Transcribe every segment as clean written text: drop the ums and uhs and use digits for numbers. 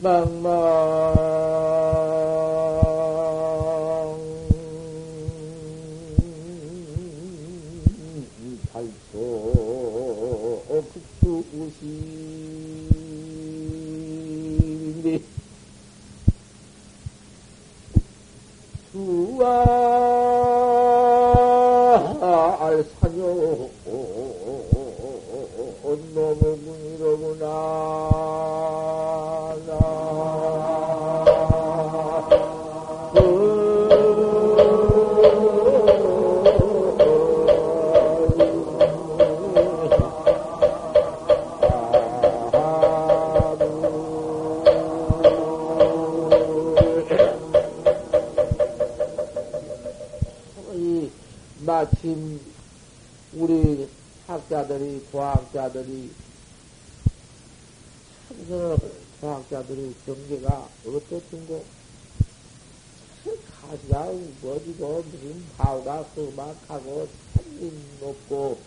망망탈소 극수우신데 수아알 사뇨 온노무군이로구나 마침 우리 학자들이, 과학자들이, 참선을, 과학자들이 경계가 어떻든고, 가시가 어디고, 무슨 바오가 소막하고, 산림 높고,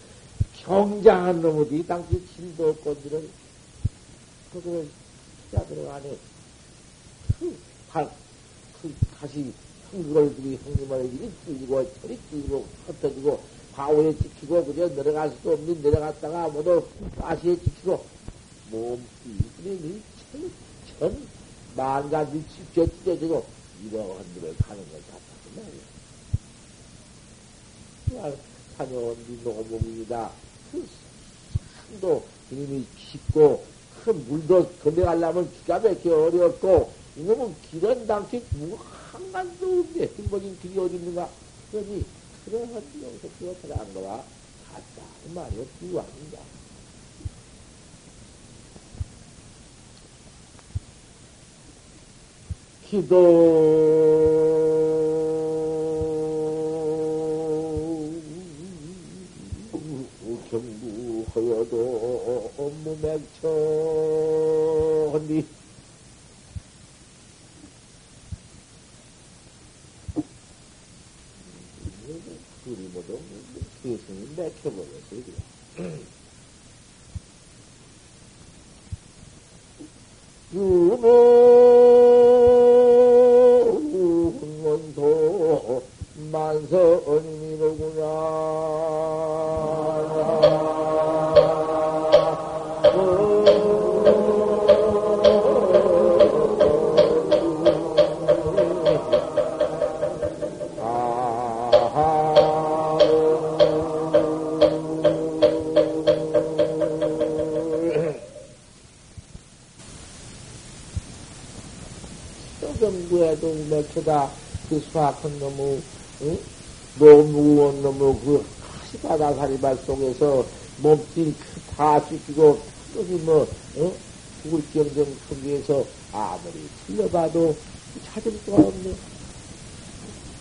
경장한 놈들이 당시 진도 없건지를, 그걸 찾아들어 가네. 가시, 흥글들이 흥림을 이리 뛰고, 저리 뛰고, 흩어지고, 바오에 지키고, 그저 내려갈 수도 없는 내려갔다가, 모두 가시에 지키고, 몸이 천, 만가지 찢어지고, 이러한 데를 가는 걸 잡았단 말이야. 다녀온 지 노목입니다. 그 산도 이미 깊고, 그 물도 건너가려면 기가 막히게 어렵고, 이놈은 길은 당시 누가 한 간도 없네. 흰버진 길이 어디 있는가. 그러니, 그러한 여기서 그렇게 한 거라 같다. 그 말이요. 비유합니다. 기도 경부허여도 무맥천이 둘이 모두 예수님이 맥혀버렸어요. 유모운원도 만서언니로구나. 정부에도 맥혀다 그 수학한 놈의 노무원 놈의 그 가시바다 사리발 속에서 몸질 다 죽이고 여기 뭐 죽을 경정 거기에서 아무리 틀려봐도 찾을 수가 없네.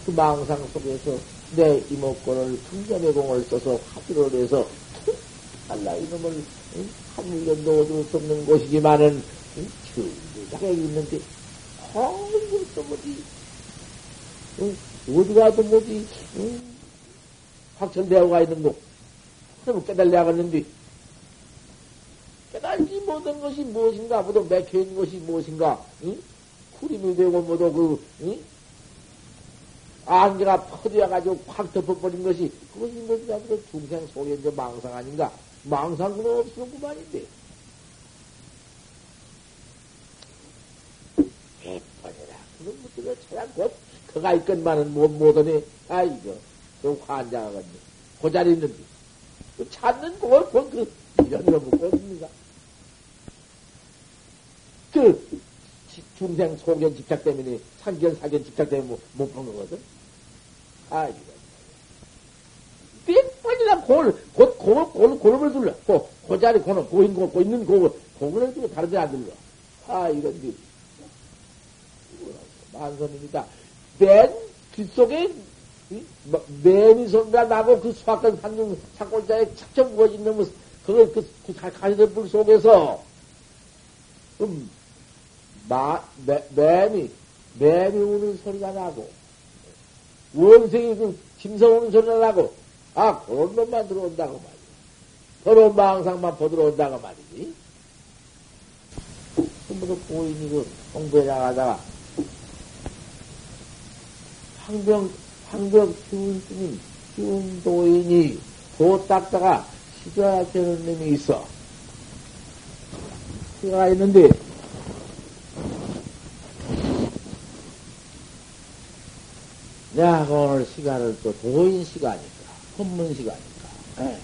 그 망상 속에서 내 이목구를 풍전의 공을 써서 화두를 해서 달라 이놈을 한 물건도 얻을 수 없는 곳이지만은 중대장에 있는데 아무것도 뭐지, 어디 가도 뭐지, 확철대화가 있는 거. 그럼 깨달려야 하는데, 깨달지 못한 것이 무엇인가, 모두 맥혀있는 것이 무엇인가, 구림이 되고 모두 안개가 퍼져가지고 확 덮어버린 것이, 그것이 무엇인가, 그 중생 속에 이제 망상 아닌가, 망상은 없으면 그만인데. 그런 것들을 차량 곧, 그가 있건만은 못하네. 아이고, 그 환장하겠네. 그 자리 있는데. 그 찾는 걸 본 그, 이런 놈은 뭡니까? 그, 중생 소견 집착 때문에, 상견 사견 집착 때문에 못 본 거거든? 아이고. 몇 번이나 고름을 둘러. 그 자리 고름, 고있는 고름, 고름을 두고 다른 데 안 둘러. 아, 이건데. 만선입니다. 맨 귓속에 맨이 손가 나고 그 수학관 산중 산골자에 착점 부어진 놈의 그걸 그 가시들 불 속에서 맨이 우는 소리가 나고 원생이 그 짐승 우는 소리가 나고 아 그런 놈만 들어온다고 말이야. 그런 망상만 보들어온다고 말이지. 무슨 고인이고 공부해 나가다가 황병 키운 스님, 키운 도인이 도 닦다가 시가 되는 놈이 있어. 시가 있는데 내가 오늘 시간을 또 도인 시간이니까, 헌문 시간이니까. 네.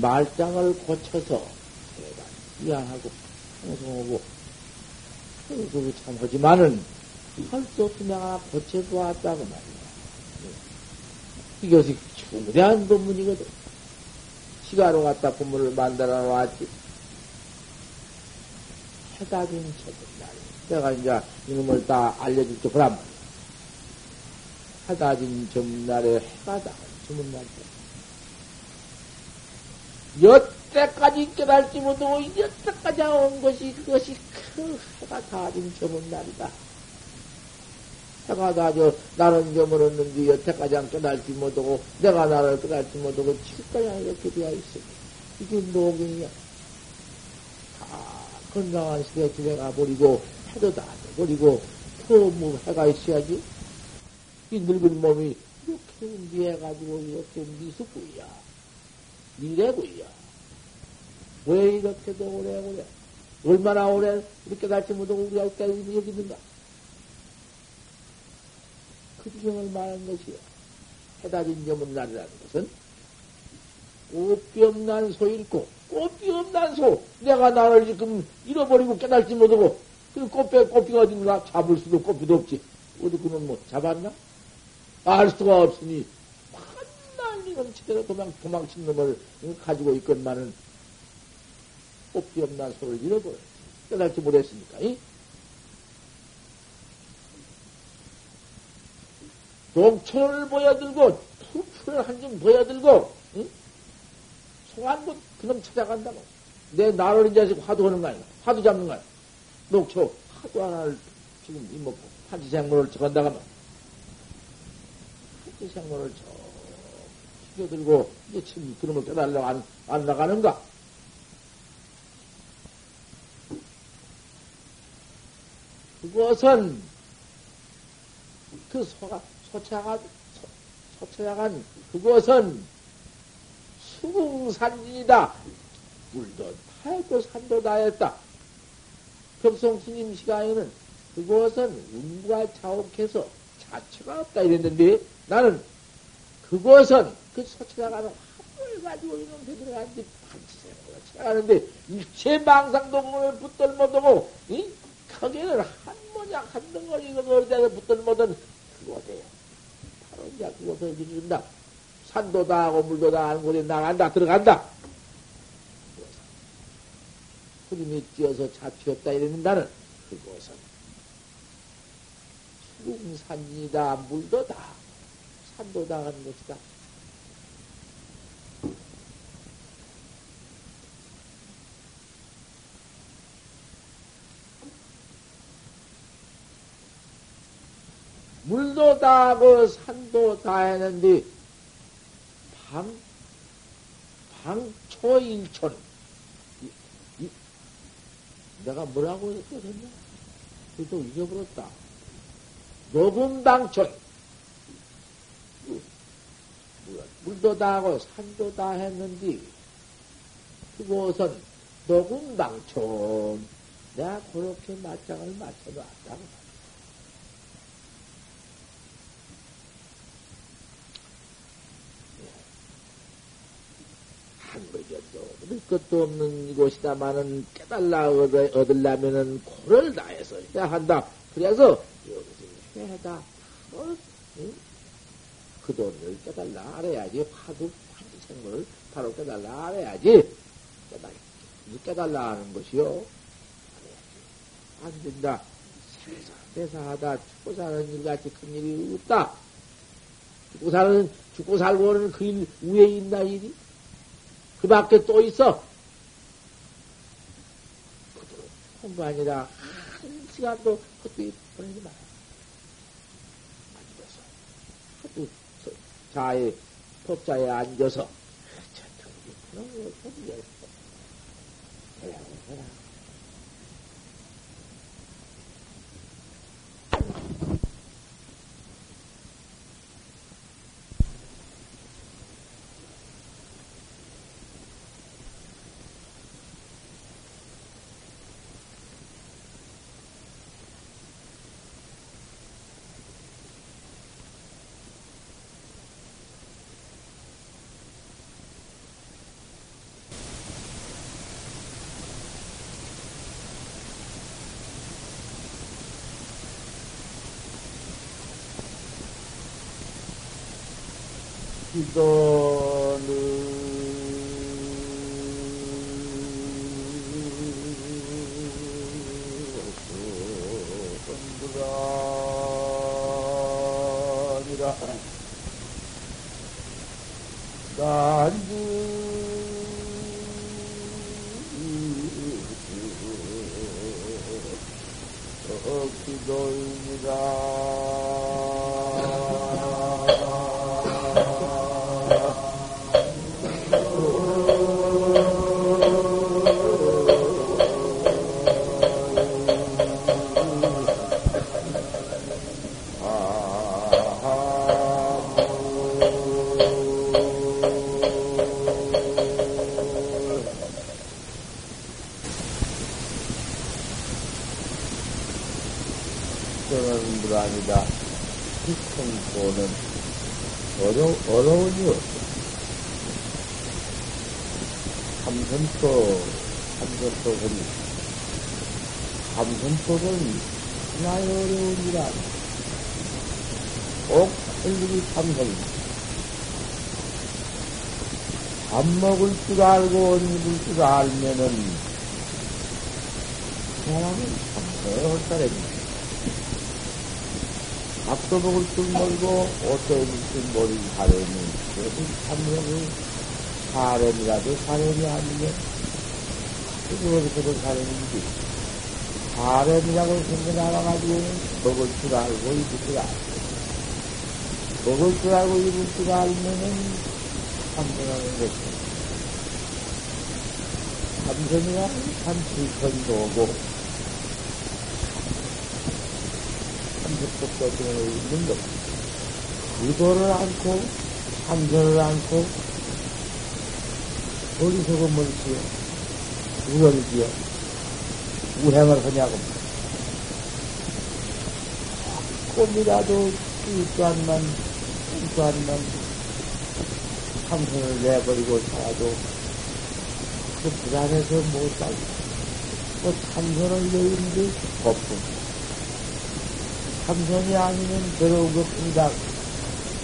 말장을 고쳐서 이안하고 방송하고 그거 참 하지만은 할 수 없으면 하나 고쳐보았다고 말이야. 이것이 중대한 법문이거든. 시가로 갖다 법문을 만들어 놓았지. 해답인 척이야. 내가 이제 이놈을 다 알려줄 줄 보란 말이야. 해답인 점날에 해가 다 주문날 때. 여태까지 깨달지 못하고 여태까지 온 것이 그것이 그 해가 다진 점은 날이다. 해가 다져 나는 점을 얻는지 여태까지 깨달지 못하고 내가 나를 깨달지 못하고 지금까지 이렇게 되어 있어. 이게 노경이야. 다 건강한 시대에 지내가 버리고 해도 다 버리고 뭐 해가 있어야지. 이 늙은 몸이 이렇게 미해가지고 이렇게 미숙구야. 미래구이야. 왜 이렇게도 오래오래, 얼마나 오래 이렇게 날지 못하고 우리가 여기 있는가? 그 주장을 말한 것이야. 해다진 점은 날이라는 것은 꽃비 없는 소 잃고, 꽃비 없는 소, 내가 나를 지금 잃어버리고 깨달지 못하고, 그 꽃비가 어딘가 잡을 수도 꽃비도 없지. 어디 그놈 뭐 잡았나? 알 수가 없으니. 이건 제대로 도망친 놈을 가지고 있건만은 꽃비 없는 소를 잃어버려. 깨달지 못했으니까, 이? 농촌을 보여들고 풀풀을 한줌 보여들고 응? 송한군 그놈 찾아간다고 내 나를 이 자식 화두하는 거 아니야. 화두 잡는 거야. 녹초 화두 하나를 지금 입먹고 한지생물을 저건다가면 한지생물을 저 죽여들고 이제 지금 그놈을 깨달으려고 안 나가는가? 그것은 그 소가 소차야간 그것은 수궁산진이다. 물도 타고 산도 다했다. 법성스님 시간에는 그것은 운과 자옥해서 자체가 없다 이랬는데 나는 그것은 그 소차야간을 화두를 가지고 있는 데 들어가는데 반치생으로 찾아가는데 일체 망상동을 붙들 못하고 거기는 한 모양 한 덩어리가 어디에 붙들 못한 그거대요. 야, 그곳에 이른다. 산도 다 하고 물도 다 하는 곳에 나간다. 들어간다. 흐름이 뛰어서 잡혔다. 이러는 나는 그곳은 수궁산이다. 물도 다. 산도 다 하는 곳이다. 물도 다 하고 산도 다 했는데 방초일촌 내가 뭐라고 했거든요? 그래도 잊어버렸다. 녹음방촌 물도 다 하고 산도 다 했는데 그곳은 녹음방촌 내가 그렇게 맞장을 맞춰놨다. 것도 없는 이곳이다마는 깨달라 얻으려면은 고를 다해서 해야 한다. 그래서 여기서 해다. 응? 그 돈을 깨달라 알아야지. 화두 생물을 바로 깨달라 알아야지. 깨달라 하는 것이요. 알아야지. 안 된다. 세사하다 죽고 사는 일같이 큰 일이 없다. 죽고 살고 하는 그 일 위에 있나 일이? 그 밖에 또 있어. 그것도 공부 아니라 한 시간도 헛되이 보내지 마라. 앉아서 헛되이 자의 법자에 앉아서 기도는 선불안이라 난주 기도입니다. 비통고는 어려운 일 없어. 삼선법은 하나의 어려운 일 아니야. 꼭 할 일이 삼선이야. 밥 먹을 줄 알고 옷 입을 줄 알면은 사람은 삼선을 할 사람이야. 밥도 먹을 줄 모르고 옷도 입을 줄 모르는 사람이 그래도 참여는 사람이라도 사람이 아니면 그것은 사람인지 사람이라고 생각나가지고 먹을 줄 알고 입을 줄 알고 먹을 줄 알고 입을 줄 알면은 참선하는 것이 참선이란 참 불편도 오고 있는 것. 의도를 안고, 참선을 안고, 어리석은 멀지요, 우연이지요, 우행을 하냐고. 조금이라도 일주안만 참선을 내버리고 살아도 그 불안해서 못 살고, 그 참선을 내는 게 거품. 참선이 아니면 더러운 것 뿐이다.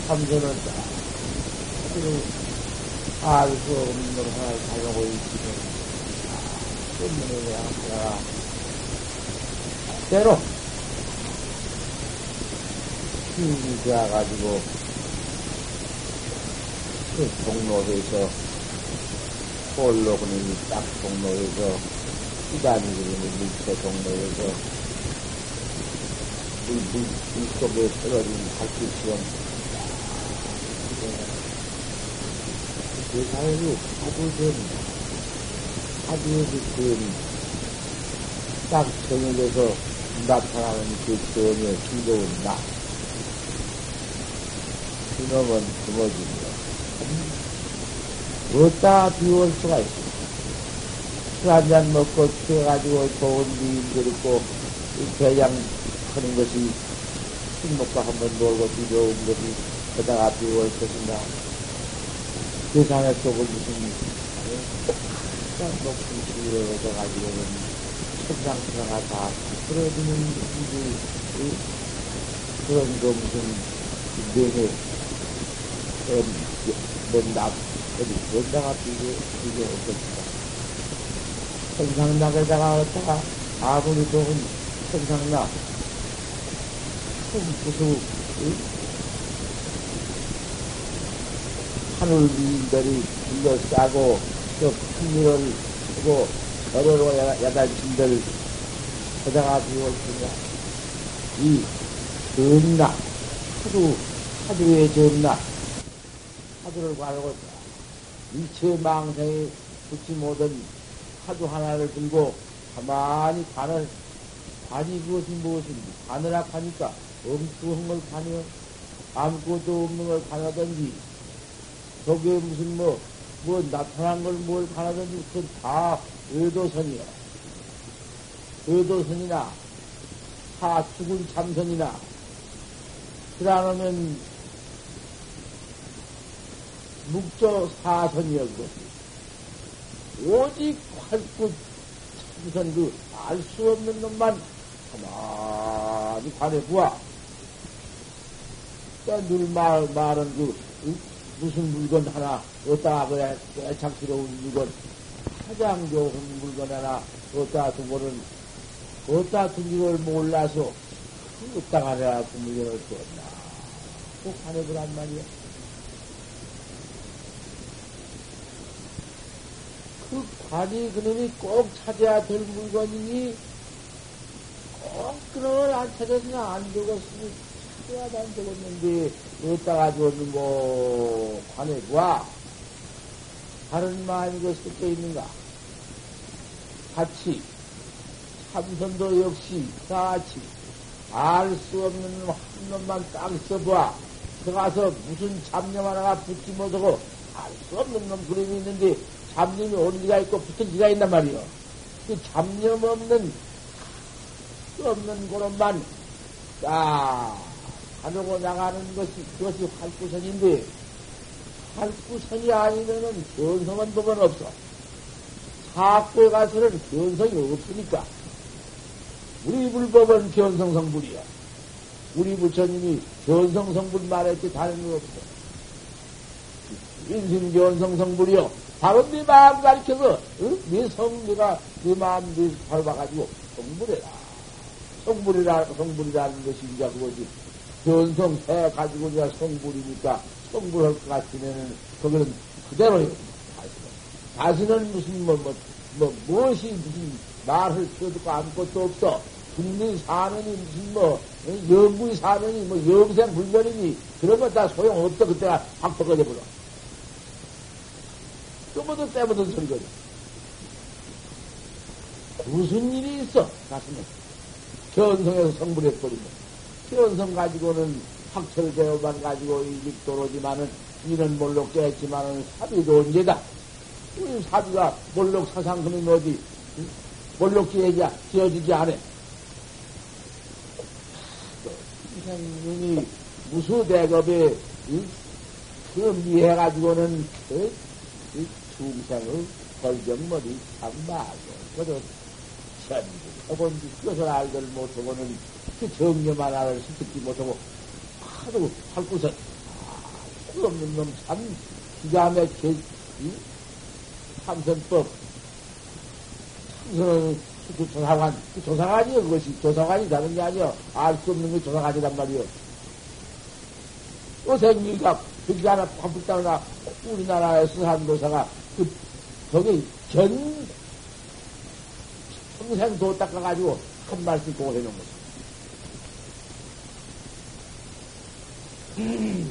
참선은 딱, 알 수 없는 걸 하나 가져오고 있으면, 끝내야 하나. 때로, 힘이 되어가지고, 그 동로에서, 홀로 그는 딱 동로에서, 시간이 그리는 밑에 동로에서, 물속에 떨어진 갈빛처럼 세상에도 파도된 딱 정해져서 나타나는 그 점의 즐거운 나 그놈은 금어진다. 어디다 비울 수가 있어. 술 한잔 먹고 취해가지고 좋은 미인 들고 대장 하는 것이 술먹과 한번 놀고 두려운 것이 그다가 비워올 것인가 세상에 속을 무슨 높은 길에 얻어가지고는 천상천하가 다 풀어지는 그런 거 무슨 내내 뭔가 비워올 것인가 천상낙에다가 얻다가 아무리 좋은 천상낙 무슨 하늘 미인들이 둘러싸고 저 풍류를 쓰고 어려로 야단친들 거다가 비웠으냐 이 전나 하두의 전나 하두를 바르고 일체 망상에 붙지 못한 하두 하나를 들고 가만히 관을 관이 그것이 무엇인지 관을 하니까 엄수한 걸 가며, 아무것도 없는 걸 가라든지, 저게 무슨 나타난 걸 뭘 가라든지, 그건 다 외도선이야. 외도선이나, 다 죽은 참선이나, 그러면, 묵조 사선이야, 그것이. 오직 활구 참선, 그, 알 수 없는 놈만, 가만히 관해 보아. 늘 말은 그, 무슨 물건 하나, 어디다 그래, 애착스러운 물건, 가장 좋은 물건 하나, 어디다 두고는, 어디다 두기를 몰라서, 어디다 하나 그 물건을 줬나. 꼭 하려더란 말이야. 그 관이 그놈이 꼭 찾아야 될 물건이니, 꼭 그놈을 안 찾아서는 안 되겠으니, 그래도 안 적었는데, 어디다가 줬는 거, 관해 봐. 다른 마음이 그 섞여 있는가? 같이, 참선도 역시, 같이, 알 수 없는 한 놈만 딱 써봐. 들어가서 무슨 잡념 하나가 붙지 못하고, 알 수 없는 놈 그림이 있는데, 잡념이 온 리가 있고 붙은 리가 있단 말이요. 그 잡념 없는, 그런 만, 딱, 가려고 나가는 것이, 그것이 활구선인데, 활구선이 아니면은 견성한 법은 없어. 사학구에 가서는 견성이 없으니까. 우리 불법은 견성성불이야. 우리 부처님이 견성성불 말했지, 다른 거 없어. 인생 견성성불이요. 바로 네 마음 가르쳐서, 응? 네 성, 네가, 네 마음, 네 밟아가지고, 성불해라. 성불이라는 것이 이제 그거지. 변성해 가지고 내가 성불이니까 성불할 것 같으면은 그거는 그대로 해요. 다시는 무슨 무엇이 무슨 말을 쳐듣고 아무것도 없어. 죽는 사면이 무슨 영구의 사면이 영생 불면이니 그런 거 다 소용없어. 그때가 확 벗겨져버려. 뜨거든 때묻은 소리거든. 무슨 일이 있어? 가슴에. 견성에서 성불해버리면. 견성 가지고는 학철 대우만 가지고 이집 도로지만은 이런 몰록 깼지만은 사비도 언제다. 우리 사비가 몰록 사상금이 어디, 응? 몰록 기회가 지어지지 않아. 이상윤이 무수대급에, 응? 그럼 이해가지고는, 응? 이 중생의 걸정머리 참 많았거든. 전부 그것을 알들 못하고는 그 정념 하나를 듣지 못하고 하도 할구선 수 없는 놈 참 기가 막히게 참선법 참선은 그 조상관 그 조상관이요. 그것이 조상관이 다른 게 아니여. 알 수 없는 게 조상관이란 말이여. 요새 니가 여기 하나 펌프다가 우리나라의 스산도사가 그 저기 전 평생 도 닦아가지고 한 말씩 보고 해놓은 거지.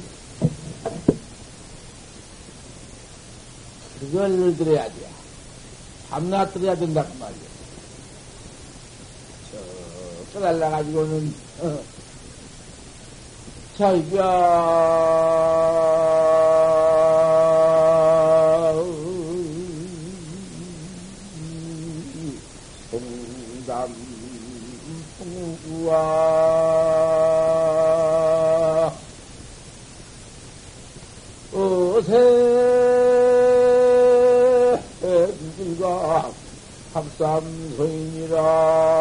그걸 들어야지. 밤낮 들어야 된다 그 말이야. 저 날라가지고는 와 어세 불가 합삼소인이라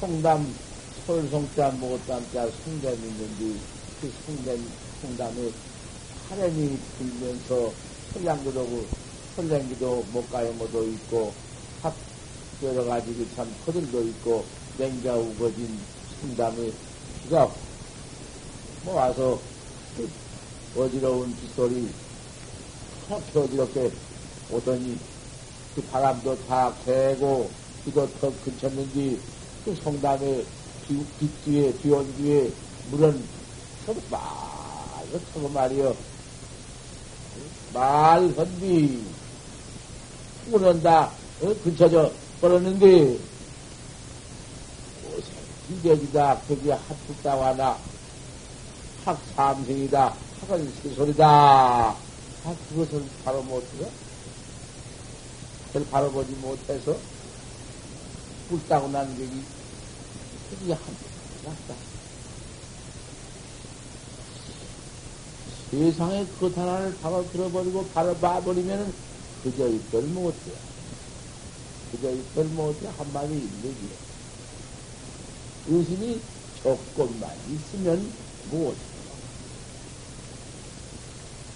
성담, 솔송자, 모담자, 성담이 있는데, 그 성담에 하렘이 불면서 설량기도 하고, 설량기도 목가여모도 있고, 학, 여러가지 그 참 커들도 있고, 냉자 우거진 성담에 비가 모아서, 그 어지러운 빗소리, 그렇게 어지럽게 오더니, 그 바람도 다 개고, 비도 더 그쳤는지, 그 성담에 빗뒤에 뒤온 뒤에 물은 서고 말이여. 말헌디 물은 다 근처져 버렸는데 기대기다 그게 합숙다고 하나 학삼생이다 학은 소리다. 아 그것을 바로 못 들어? 그걸 바로 보지 못해서 불따고 나는 적이, 그게 한다. 세상에 그것 하나를 바로 들어버리고, 바로 봐버리면은, 그저 입별 못해. 그저 입별 못해. 한마디 일러지요. 의심이 조금만 있으면 못해.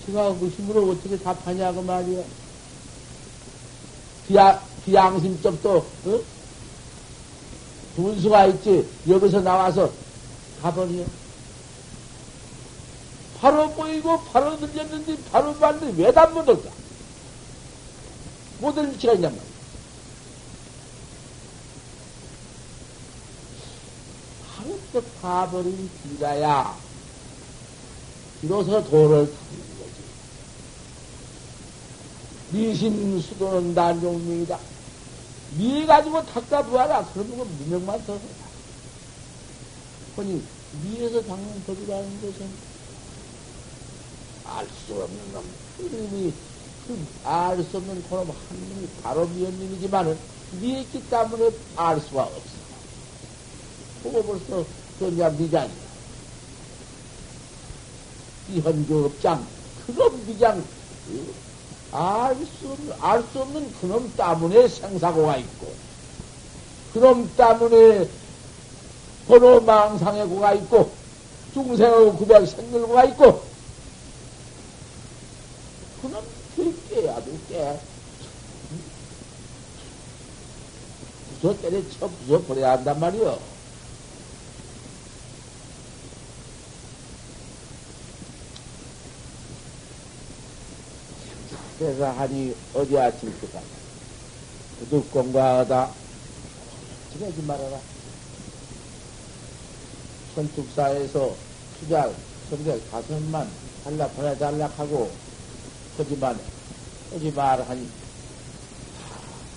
제가 의심으로 어떻게 답하냐고 말이야. 비양심적도, 어? 분수가 있지. 여기서 나와서 가버려. 바로 보이고 바로 들렸는데 바로 봤는데 왜 답 못 올까? 못 올 위치가 있냔 말이야. 바로 또 가버린 길이야. 비로소 도를 타는 거지. 미신 수도는 난용명이다. 미 가지고 닦아부하라. 그러면 그 무명만 더 해라. 아니, 미에서 당한 법이라는 것은 알 수 없는 놈. 그놈이, 알 수 없는 그놈 한 놈이 바로 미연님이지만은 미에 있기 때문에 알 수가 없어. 그거 벌써 그건 그냥 미장이야. 이현교업장 그놈 미장 알 수 없는 그놈 때문에 생사고가 있고 그놈 때문에 번호 망상의 고가 있고 중생의 구별 생물고가 있고 그놈 깨야도 깨 부서 때려쳐 부서 버려야 한단 말이요. 그래서 하니 어디 아침 그가 부득공과하다 지내지 말아라. 선축사에서 투자 성대 5만 달락하나 달락하고 하지 말 하니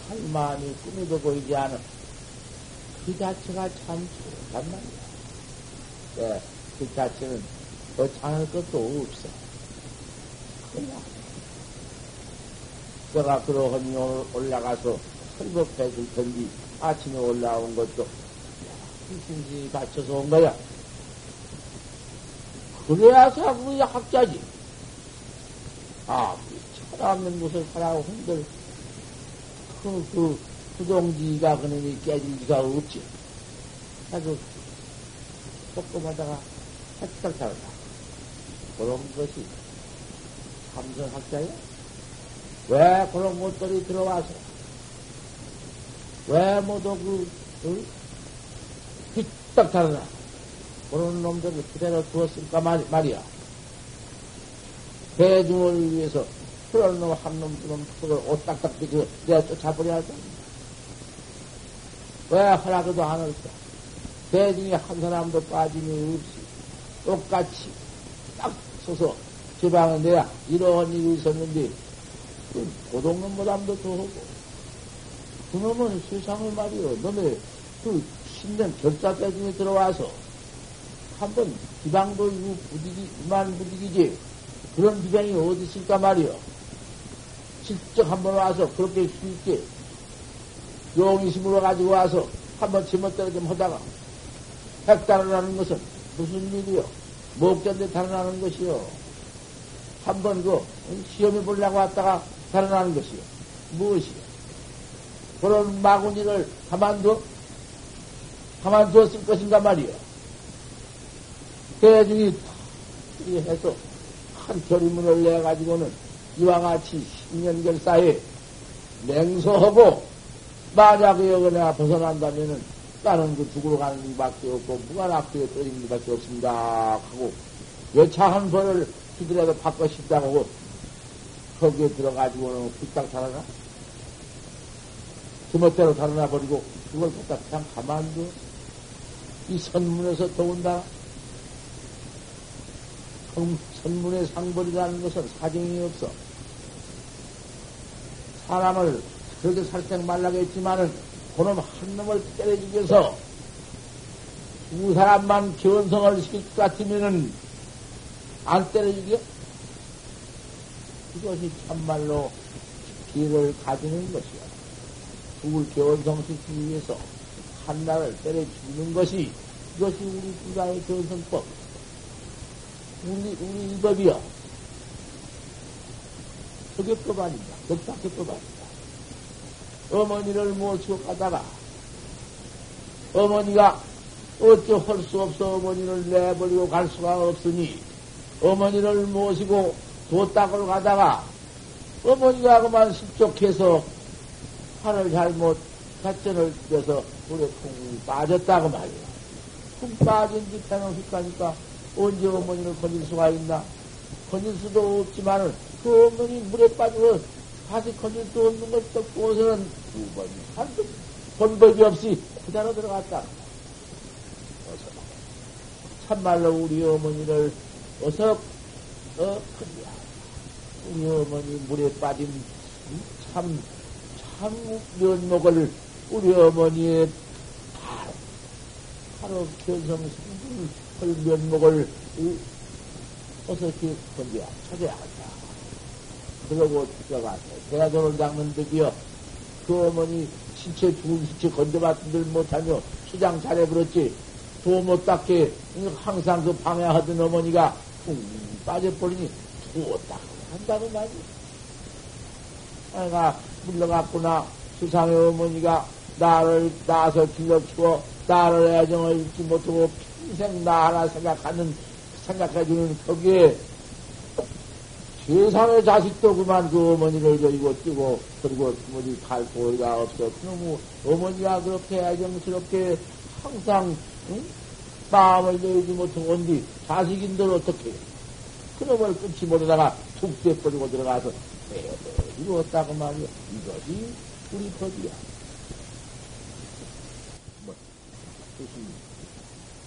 할 마음이 꿈에도 보이지 않아. 그 자체가 참 좋단 말이야. 네, 그 자체는 더 참을 것도 없어. 그냥. 내가 그러하니 올라가서 설법해 줄 텐데 아침에 올라온 것도 무슨지 맞춰서 온 거야. 그래야 사구의 학자지. 아, 철없는 곳을 가라고 흔들 부동지가 그놈이 깨진 지가 없지. 나도 조금 하다가 살짝 살았다. 그런 것이 삼선 학자야. 왜 그런 것들이 들어와서, 왜 모두 휘딱 달라. 그런 놈들을 그대로 두었을까 말이야. 대중을 위해서 그런 놈, 한 놈, 두 놈, 그걸 오딱딱 삐고 내가 쫓아버려야 하잖아. 왜 허락도 안 할까? 대중이 한 사람도 빠짐이 없이, 똑같이 딱 서서 지방에 내야 이런 일이 있었는데, 그 고동놈보담도 더 하고 그놈은 세상을 말이여 너네 그 신년 결사 때 중에 들어와서 한번 비방도 이고 이만 부딪히지 그런 비방이 어디 있을까 말이여. 직접 한번 와서 그렇게 쉽게 용의심으로 가지고 와서 한번 지멋대로 좀 하다가 핵달아나는 것은 무슨 일이여. 목전대 달아나는 것이여. 한번 그 시험해 보려고 왔다가 살아나는 것이요. 무엇이요? 그런 마구니를 가만두었을 것인가 말이요. 대중이 다 해서 한 결의문을 내가지고는 이와 같이 신년결사에 맹서하고 만약에 여기가 벗어난다면은 나는 그 죽으러 가는 일밖에 없고 무관악도에 떨어진 일밖에 없습니다. 하고 여차 한 번을 그들에도 바꿔 싶다고 하고 거기에 들어가지고는 굴딱 달아나? 주먹대로 달아나버리고, 그걸 굴딱 그냥 가만둬? 이 선문에서 더운다? 선문의 상벌이라는 것은 사정이 없어. 사람을 그렇게 살짝 말라게 했지만은, 그놈 한 놈을 때려죽여서, 두 사람만 견성을 시킬 것 같으면은, 안 때려죽여? 그것이 참말로 기를 가지는 것이야. 죽을 견성시키기 위해서 한 나를 때려 죽는 것이 이것이 우리 부자의 견성법, 우리 일법이야. 격법 아닙니다. 격법 아닙니다. 어머니를 모시고 가다가 어머니가 어찌 할 수 없어 어머니를 내버리고 갈 수가 없으니 어머니를 모시고 도딱을 가다가 어머니가 그만 실족해서 팔을 잘못 가천을 뛰어서 물에 쿵 빠졌다고 말이야. 쿵 빠진 뒤에는 휙가니까 언제 어머니를 건질 수가 있나? 건질 수도 없지만 그 어머니 물에 빠져서 다시 건질 수 없는 것도 고서는 두 번, 한두 번 법이 없이 그대로 들어갔다. 참말로 우리 어머니를 어서 큰일이야. 우리 어머니 물에 빠진 참 면목을 우리 어머니의 바로 견성시키는 그 면목을 어떻게 건져야 찾아야 한다. 그러고 들어가서 대화도를 닦는 듯이요. 그 어머니 신체 죽은 신체 건져봤들 못하며 수장 잘해버렸지. 도 못 닦게 항상 그 방해하던 어머니가 빠져버리니 죽었다고 한다고 말이야. 내가 물러갔구나. 세상의 어머니가 나를 낳아서 길러키워 나를 애정을 잊지 못하고 평생 나 하나 생각해주는 거기에 세상의 자식도 그만 그 어머니를 저이고 뛰고 그리고 어디 갈 고리가 없어. 그놈의 어머니가 그렇게 애정스럽게 항상 응? 마음을 내지 못하고 온뒤 자식인들 어떻게 그놈을 끊지 못하다가 툭 떼버리고 들어가서 이루었다고 말이야. 이것이 우리 법이야. 뭐,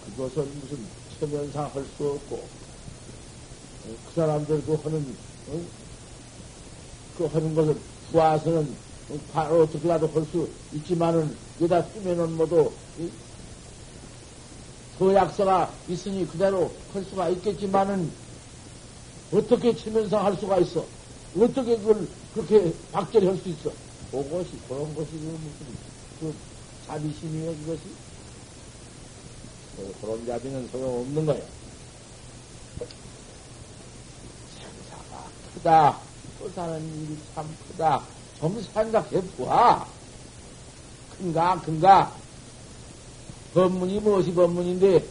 그것은 무슨 서면상 할 수 없고 그 사람들 그 하는 것을 구하서는 바로 어떻게라도 할 수 있지만은 여기다 쓰면은 뭐도 도약서가 있으니 그대로 할 수가 있겠지만은 어떻게 치면서 할 수가 있어? 어떻게 그걸 그렇게 박제를 할 수 있어? 그것이 그런 것이 무슨 그 자비심이에요 그것이? 그런 자비는 소용없는 거예요. 생사가 크다. 또 사는 일이 참 크다. 좀 생각해 보아. 큰가. 법문이 무엇이 법문인데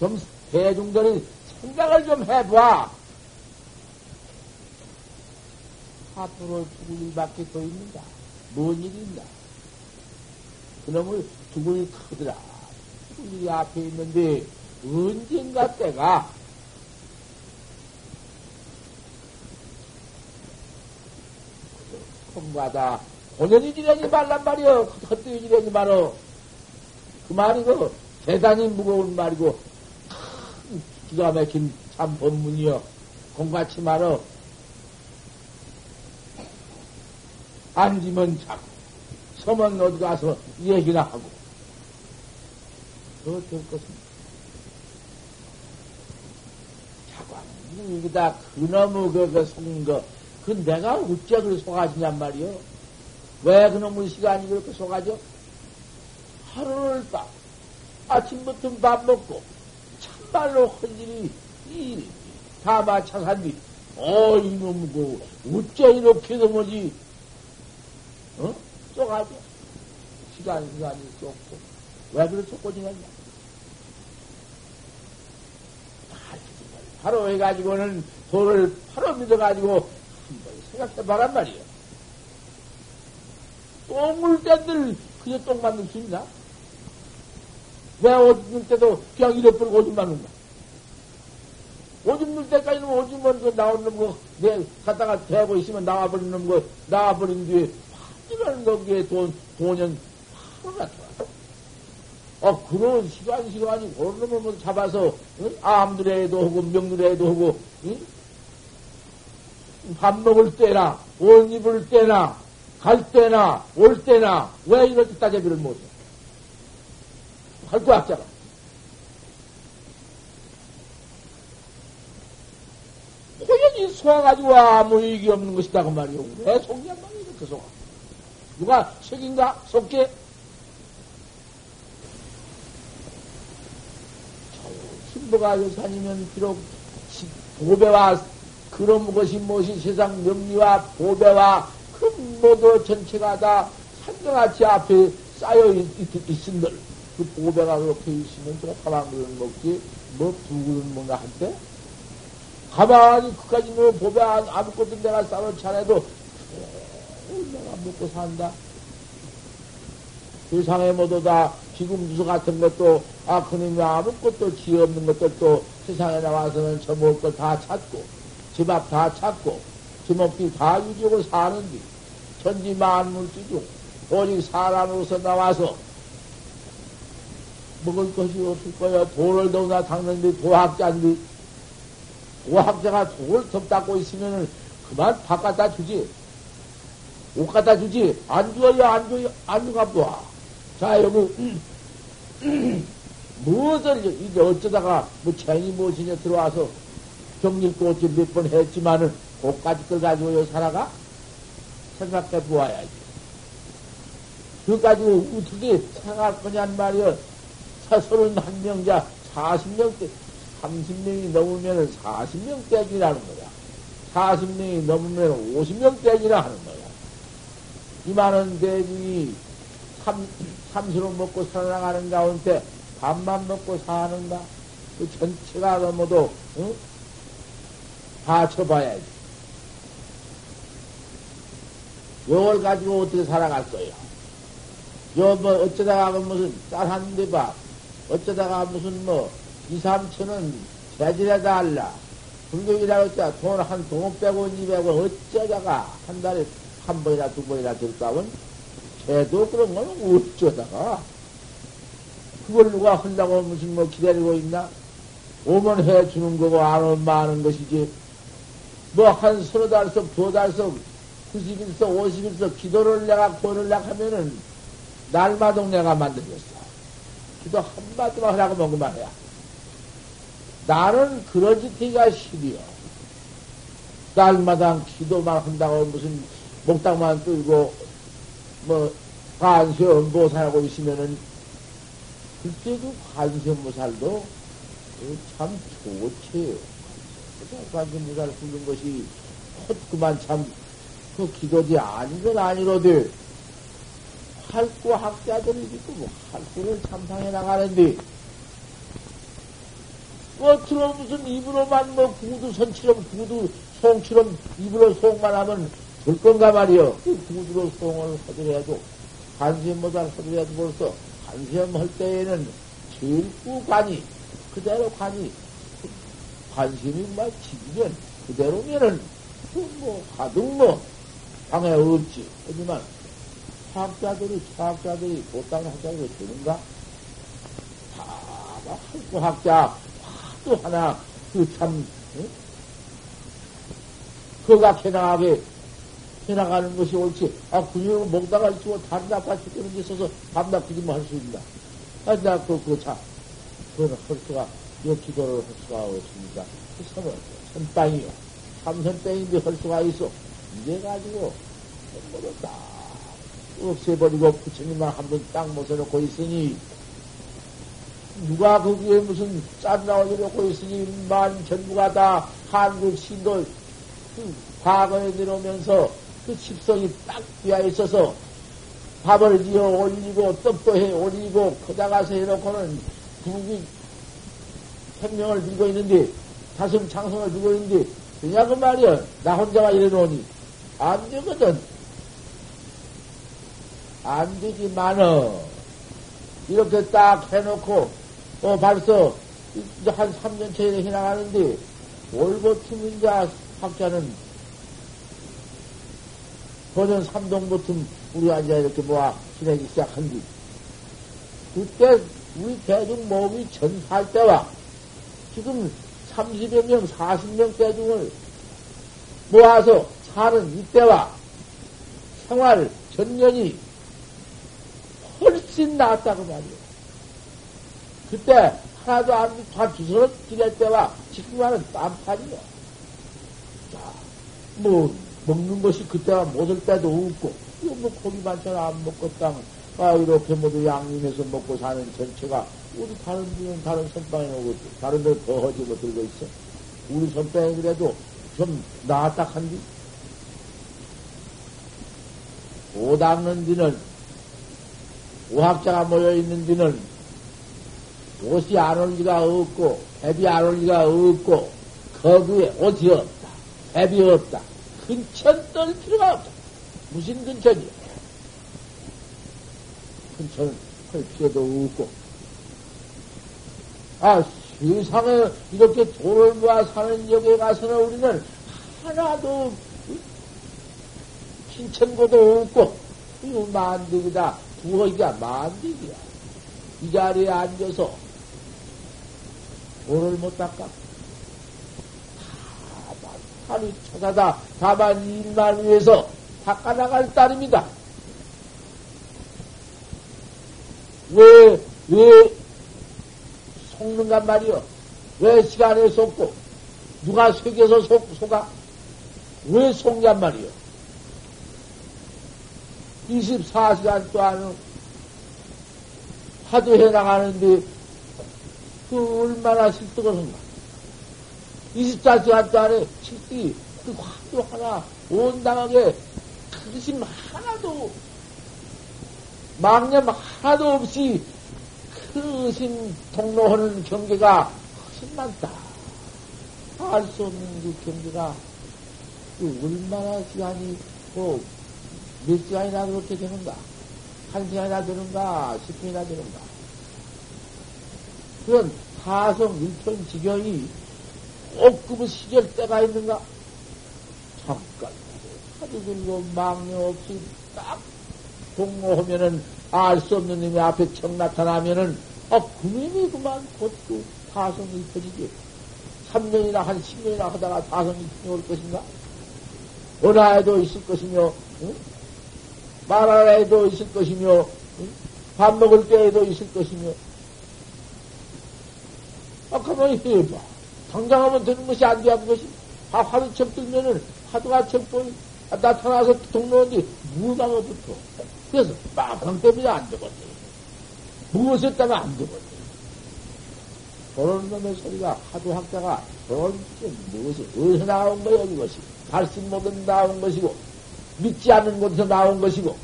좀 대중들이 생각을 좀 해봐. 앞으로 죽을 일밖에 더 있는가? 뭔 일인가? 그놈을 죽을 일 크더라. 죽을 일이 앞에 있는데 언젠가 때가 통과다. 본연이 지내지 말란 말이여. 헛되이 지내지 말어. 그 말이고 대단히 무거운 말이고 큰 기가 막힌 참 법문이여. 공같이 말어. 앉으면 자고 서면 어디 가서 얘기나 하고 더 될 것은 자광 여기다 그놈의 그 속는 거 그 내가 어째 그걸 속아지냔 말이여. 왜 그놈의 시간이 그렇게 속아져? 하루를 딱 아침부터 밥 먹고 참말로 헌질이 일 다 마차산디 이놈 그 어째 이렇게 넘어지 쏘가지. 시간이 쏘고. 왜 그래 쏘고 지냈냐? 바로 해가지고는 도를 바로 믿어가지고 한번 생각해봐란 말이야. 똥물 때들 그저 똥 만들 수 있나? 왜 오줌 물 때도 그냥 잃어버리고 오줌 만든다? 오줌 물 때까지는 오줌은 그 나오는 거, 내 갖다가 대고 있으면 나와버리는 거, 나와버린 뒤에 이런 거기에 돈은 바로 나타나. 그런 시간이 고르는 잡아서, 응? 암들에도 하고, 명들에도 하고, 응? 밥 먹을 때나, 옷 입을 때나, 갈 때나, 올 때나, 왜 이렇게 따져비를 못해? 할 거 없잖아. 고연히 속아가지고 아무 얘기 없는 것이다, 그 말이오. 왜 속냐, 말이오. 이렇게 속아. 누가 책인가? 속게? 신부가 여산이면 비록 보배와 그런 것이 무엇이 세상 명리와 보배와 그 모두 전체가 다 산더같이 앞에 쌓여있은들 그 보배가 그렇게 있으면 제가 가만 그릇 먹지 뭐 두 그릇 뭔가 할 때? 가만히 그까지 뭐 보배 아무것도 내가 쌓아놓지 않아도 내가 먹고 산다. 세상에 모두 다 지금 주소 같은 것도 그놈이 아무것도 지혜 없는 것들도 세상에 나와서는 저 먹을 거 다 찾고 집 앞 다 찾고 집 먹기 다 유지하고 사는데 천지 만물지중 오직 사람으로서 나와서 먹을 것이 없을 거야. 돌을 더구나 닦는데 도학자인데 도학자가 돌을 덮 닦고 있으면은 그만 밥 갖다 주지. 옷 갖다 주지? 안 줘요, 안 줘요. 자, 여기, 무엇을, 이제 어쩌다가, 뭐, 쟁이 무엇이냐 들어와서, 경립꽃을 몇 번 했지만은, 옷까지 걸 가지고요, 살아가? 생각해 보아야지. 그거 가지고 어떻게 생각할 거냔 말이여. 서른 한 명자, 40명 때, 30명이 넘으면 40명대기라는 거야. 40명이 넘으면 50명대기라 하는 거야. 이만한 대중이 삼수로 먹고 살아나가는 가운데 밥만 먹고 사는가? 그 전체가 넘어도, 응? 다 쳐봐야지. 요걸 가지고 어떻게 살아갔어요? 요, 뭐, 어쩌다가 무슨, 짤 한 대 봐. 어쩌다가 무슨, 뭐, 2, 3천원 재질에다 할라. 불격이라고 했자, 돈 한 동업 100원, 200원, 어쩌다가 한 달에 한 번이나 두 번이나 들까면, 쟤도 그런 건 어쩌다가. 그걸 누가 한다고 무슨 뭐 기다리고 있나? 오면 해 주는 거고, 안 오면 마는 것이지. 뭐, 한 서너 달석, 두 달석, 90일석, 50일석, 기도를 내가 권으려고 하면은, 날마동 내가 만들겠어. 기도 한마디만 하라고 뭐 그만해야. 나는 그러지기가 싫이요. 날마다 기도만 한다고 무슨 목당만 뚫고, 뭐, 관세 음보살하고 있으면은, 그때 그 관세 무살도 참 좋지요. 관세 무살 굽는 것이 헛구만 참, 그 기도지 아니건 아니로들, 활구 학자들이 있고, 뭐, 활구를 참상해 나가는데, 뭐, 들어 무슨 입으로만 뭐, 구두 선치럼, 구두 송치럼, 입으로 송만 하면 될 건가 말이요. 그 구두로 송을 하더라도, 관세음보살 하더라도 벌써, 관세음 할 때에는 절구 관이, 그대로 관이, 관세음이 막 지면, 그대로면은, 뭐, 가등 뭐, 방해 없지. 하지만, 학자들이 보따리 학자들이 되는가? 다, 막, 학교 학자, 또 하나, 그 참, 응? 그가 개나하게 해나가는 것이 옳지. 아, 군인은 목다가 있고, 다른 아파 죽는 게 있어서, 밤낮기지만 할 수 있나? 아, 나, 그 참, 그건 할 수가, 이 기도를 할 수가 없습니다. 그 참은, 선빵이요. 삼선빵인데 할 수가 있어. 이래가지고, 전부 다. 없애버리고 부처님만 한번 딱 모셔놓고 있으니 누가 거기에 무슨 짠나오게 놓고 있으니 만 전부가 다 한국 신도 그 과거에 내려오면서 그 집성이 딱 비어 있어서 밥을 지어 올리고 떡도 해 올리고 거다가서 해놓고는 국이 생명을 들고 있는데 다슴 창성을 들고 있는데 그냥 그 말이야. 나 혼자가 이래놓으니 안 되거든. 안 되지만은, 이렇게 딱 해놓고, 벌써, 이제 한 3년째 이렇게 나가는데, 월보툼인자 학자는, 고전 3동보툼, 우리 앉아 이렇게 모아 지내기 시작한 뒤, 그때, 우리 대중 모음이 전파할 때와, 지금 30여 명, 40명 대중을 모아서 사는 이때와, 생활 전년이, 훨씬 나았다고 말이에요. 그때 하나도 안 믿고 다 주소를 지낼 때와 지금과는 딴판이에요. 자, 뭐 먹는 것이 그때와 못할 때도 없고 뭐 고기 반찬 안 먹고 땅 아, 이렇게 모두 양림해서 먹고 사는 전체가 우리 다른 분은 다른 선방에 오고 다른 데는 더허지고 들고 있어. 우리 선방에 그래도 좀 나았다 한디 못 닦는 데는 오학자가 모여있는 데는 옷이 안 올 리가 없고, 앱이 안 올 리가 없고, 거기에 옷이 없다, 앱이 없다, 근천 떨 필요가 없다. 무슨 근천이야? 근천 할 필요도 없고. 아, 세상에 이렇게 돈을 모아 사는 여기에 가서는 우리는 하나도 신천고도 없고, 이거 만득이다. 부허이가 만득이야. 이 자리에 앉아서 돈을 못 닦아. 다만 하루 쳐다다 다만 일만 위해서 닦아나갈 따름이다. 왜 속는단 말이여? 왜 시간에 속고 누가 속여서 속아? 왜 속냔 말이여? 24시간 동안 화두해 나가는데, 그 얼마나 실득을 한가. 24시간 동안에 식기, 그 화두 하나, 온당하게, 근심 하나도, 망념 하나도 없이, 그 의심 통로하는 경계가 훨씬 많다. 알 수 없는 그 경계가, 그 얼마나 시간이, 또, 몇 시간이나 그렇게 되는가? 한 시간이나 되는가? 10분이나 되는가? 그런 사성 일편 지경이 옥급의 시절 때가 있는가? 잠깐. 하도 들고 망령 없이 딱 동로하면은 알 수 없는 님이 앞에 척 나타나면은, 그 님이 그만 곧 그 사성 일편이지. 3년이나 한 10년이나 하다가 사성 일편이 올 것인가? 은하에도 있을 것이며, 응? 말하라에도 있을 것이며, 응? 밥 먹을 때에도 있을 것이며. 가만히 해봐. 당장 하면 되는 것이 안 되는 것이. 하루 척 들면은, 하루가 척 보이, 나타나서 동로인데, 무당을 붙어. 그래서, 마방 때문에 안 되거든. 무엇에 따라 안 되거든. 그런 놈의 소리가, 하도 학자가, 그런 무엇이, 어디서 나온 거야, 이것이. 발심 못은 나온 것이고, 믿지 않는 곳에서 나온 것이고.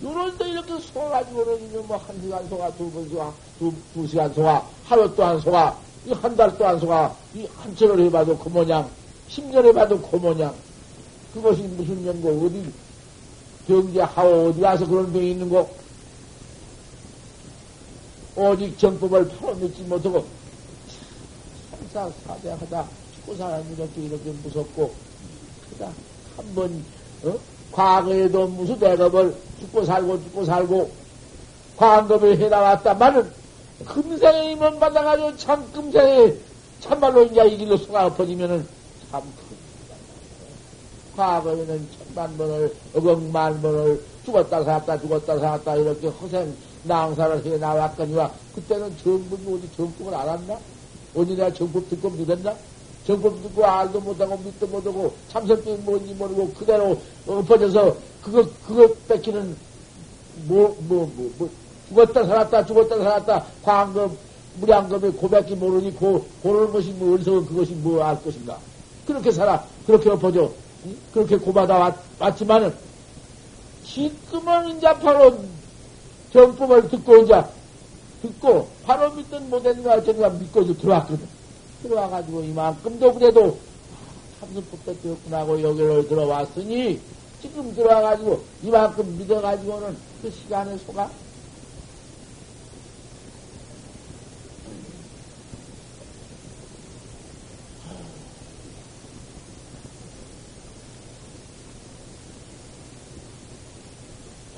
요런데 이렇게 속아가지고는 뭐 한 시간 속아, 두 시간 속아, 하루 또한 속아, 이 한 달 또한 속아, 이 한 철을 해봐도 그 모양, 10년 해봐도 그 모양. 그것이 무슨 연고, 어디, 경제하고 어디 가서 그런 병이 있는 거. 오직 정법을 풀어놓지 못하고, 참사 사대하다, 그 사람이 이렇게 무섭고, 그다, 한 번, 과거에도 무슨 대급을 죽고 살고, 과금을 해나왔다마는, 금생에 임원 받아가지고 참 금생에, 참말로 이제 이 길로 수가 엎어지면은, 참 큰일이다. 과거에는 천만 번을, 억억만 번을 죽었다 살았다, 이렇게 허생, 낭사를 해나왔거니와, 그때는 정법이 어디 정법을 알았나? 어디 내가 정법 듣고 믿었나? 정법 듣고 알도 못하고 믿도 못하고 참선병이 뭔지 모르고 그대로 엎어져서 그거 뺏기는 죽었다 살았다 광금 무량금의 고백이 모르니 고르는 것이 뭐 어디서 그것이 뭐 알 것인가. 그렇게 살아 그렇게 엎어져 그렇게 고받아 왔지만은 지금은 이제 바로 정법을 듣고 바로 믿든 못했는가 어쨌는가 믿고 이제 들어와가지고 이만큼도 그래도 참선법도 되었구나 하고 여기를 들어왔으니 지금 들어와가지고 이만큼 믿어가지고는 그 시간에 속아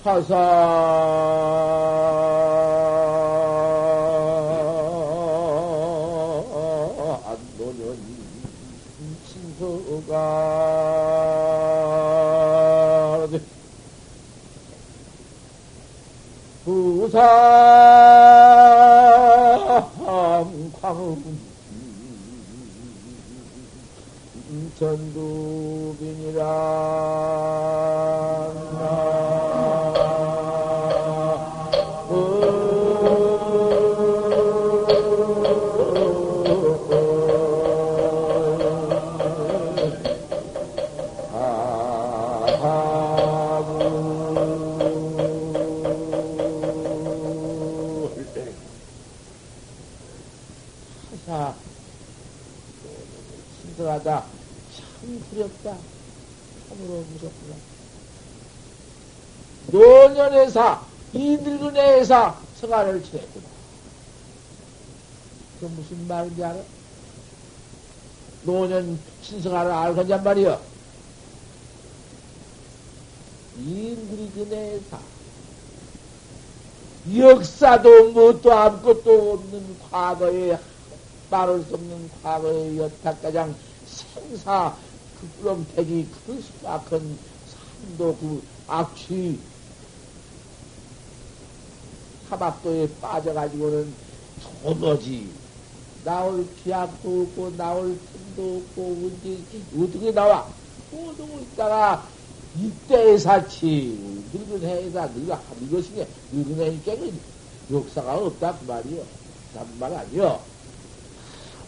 화사 부삼광음 전두빈이라 참 두렵다. 참으로 무섭구나. 노년의 사, 이 늙은 애의 사, 성화를 지냈구나. 그 무슨 말인지 알아? 노년 신성화를 알건냔 말이여. 이 늙은 애의 사, 역사도 뭣도 아무것도 없는 과거에, 말할 수 없는 과거의 여타가장 생사, 그 구렁태기, 그 수박한 산도, 그 악취, 사박도에 빠져가지고는 도무지 나올 기약도 없고, 나올 틈도 없고, 어떻게 나와? 모두 있다가, 이때의 사치, 늙은 해이다, 늙은 것이냐, 늙은 해이니까 역사가 없다, 그 말이요. 나뿐만 아니요.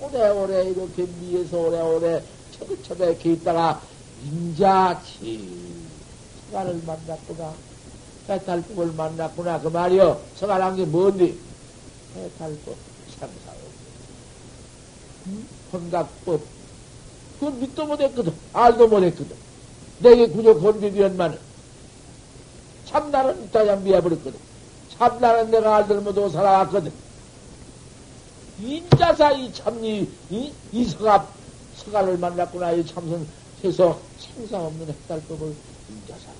오래오래 이렇게 미에서 오래오래 처박혀 이렇게 있다가 인자 서가를 만났구나. 해탈법을 만났구나. 그 말이요. 서가란 게 뭔데? 해탈법, 참사요. 혼각법. 그건 믿도 못했거든. 알도 못했거든. 내게 구조 건드리었만은. 참나는 이따장 미해버렸거든. 참나는 내가 알들 못하고 살아왔거든. 인자사 이 참니, 이 서가, 서가를 만났구나. 이 참선해서 생사 없는 해탈법을 인자사.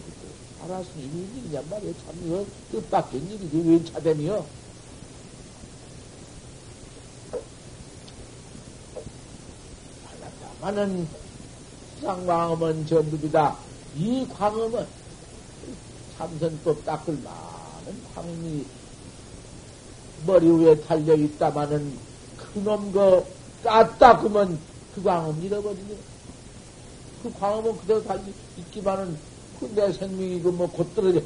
알았으니 이런 일이냔 말이야. 참니, 뜻밖의 일이지. 왜 차됨이요? 많은 상광음은 전부이다. 이 광음은 참선법 닦을 많은 광음이 머리 위에 달려있다마는 그놈 그다 닦으면 그 광음 잃어버리네. 그 광음은 그대로 다시 있기만은 그 내 생명이 그 뭐 곧 떨어져.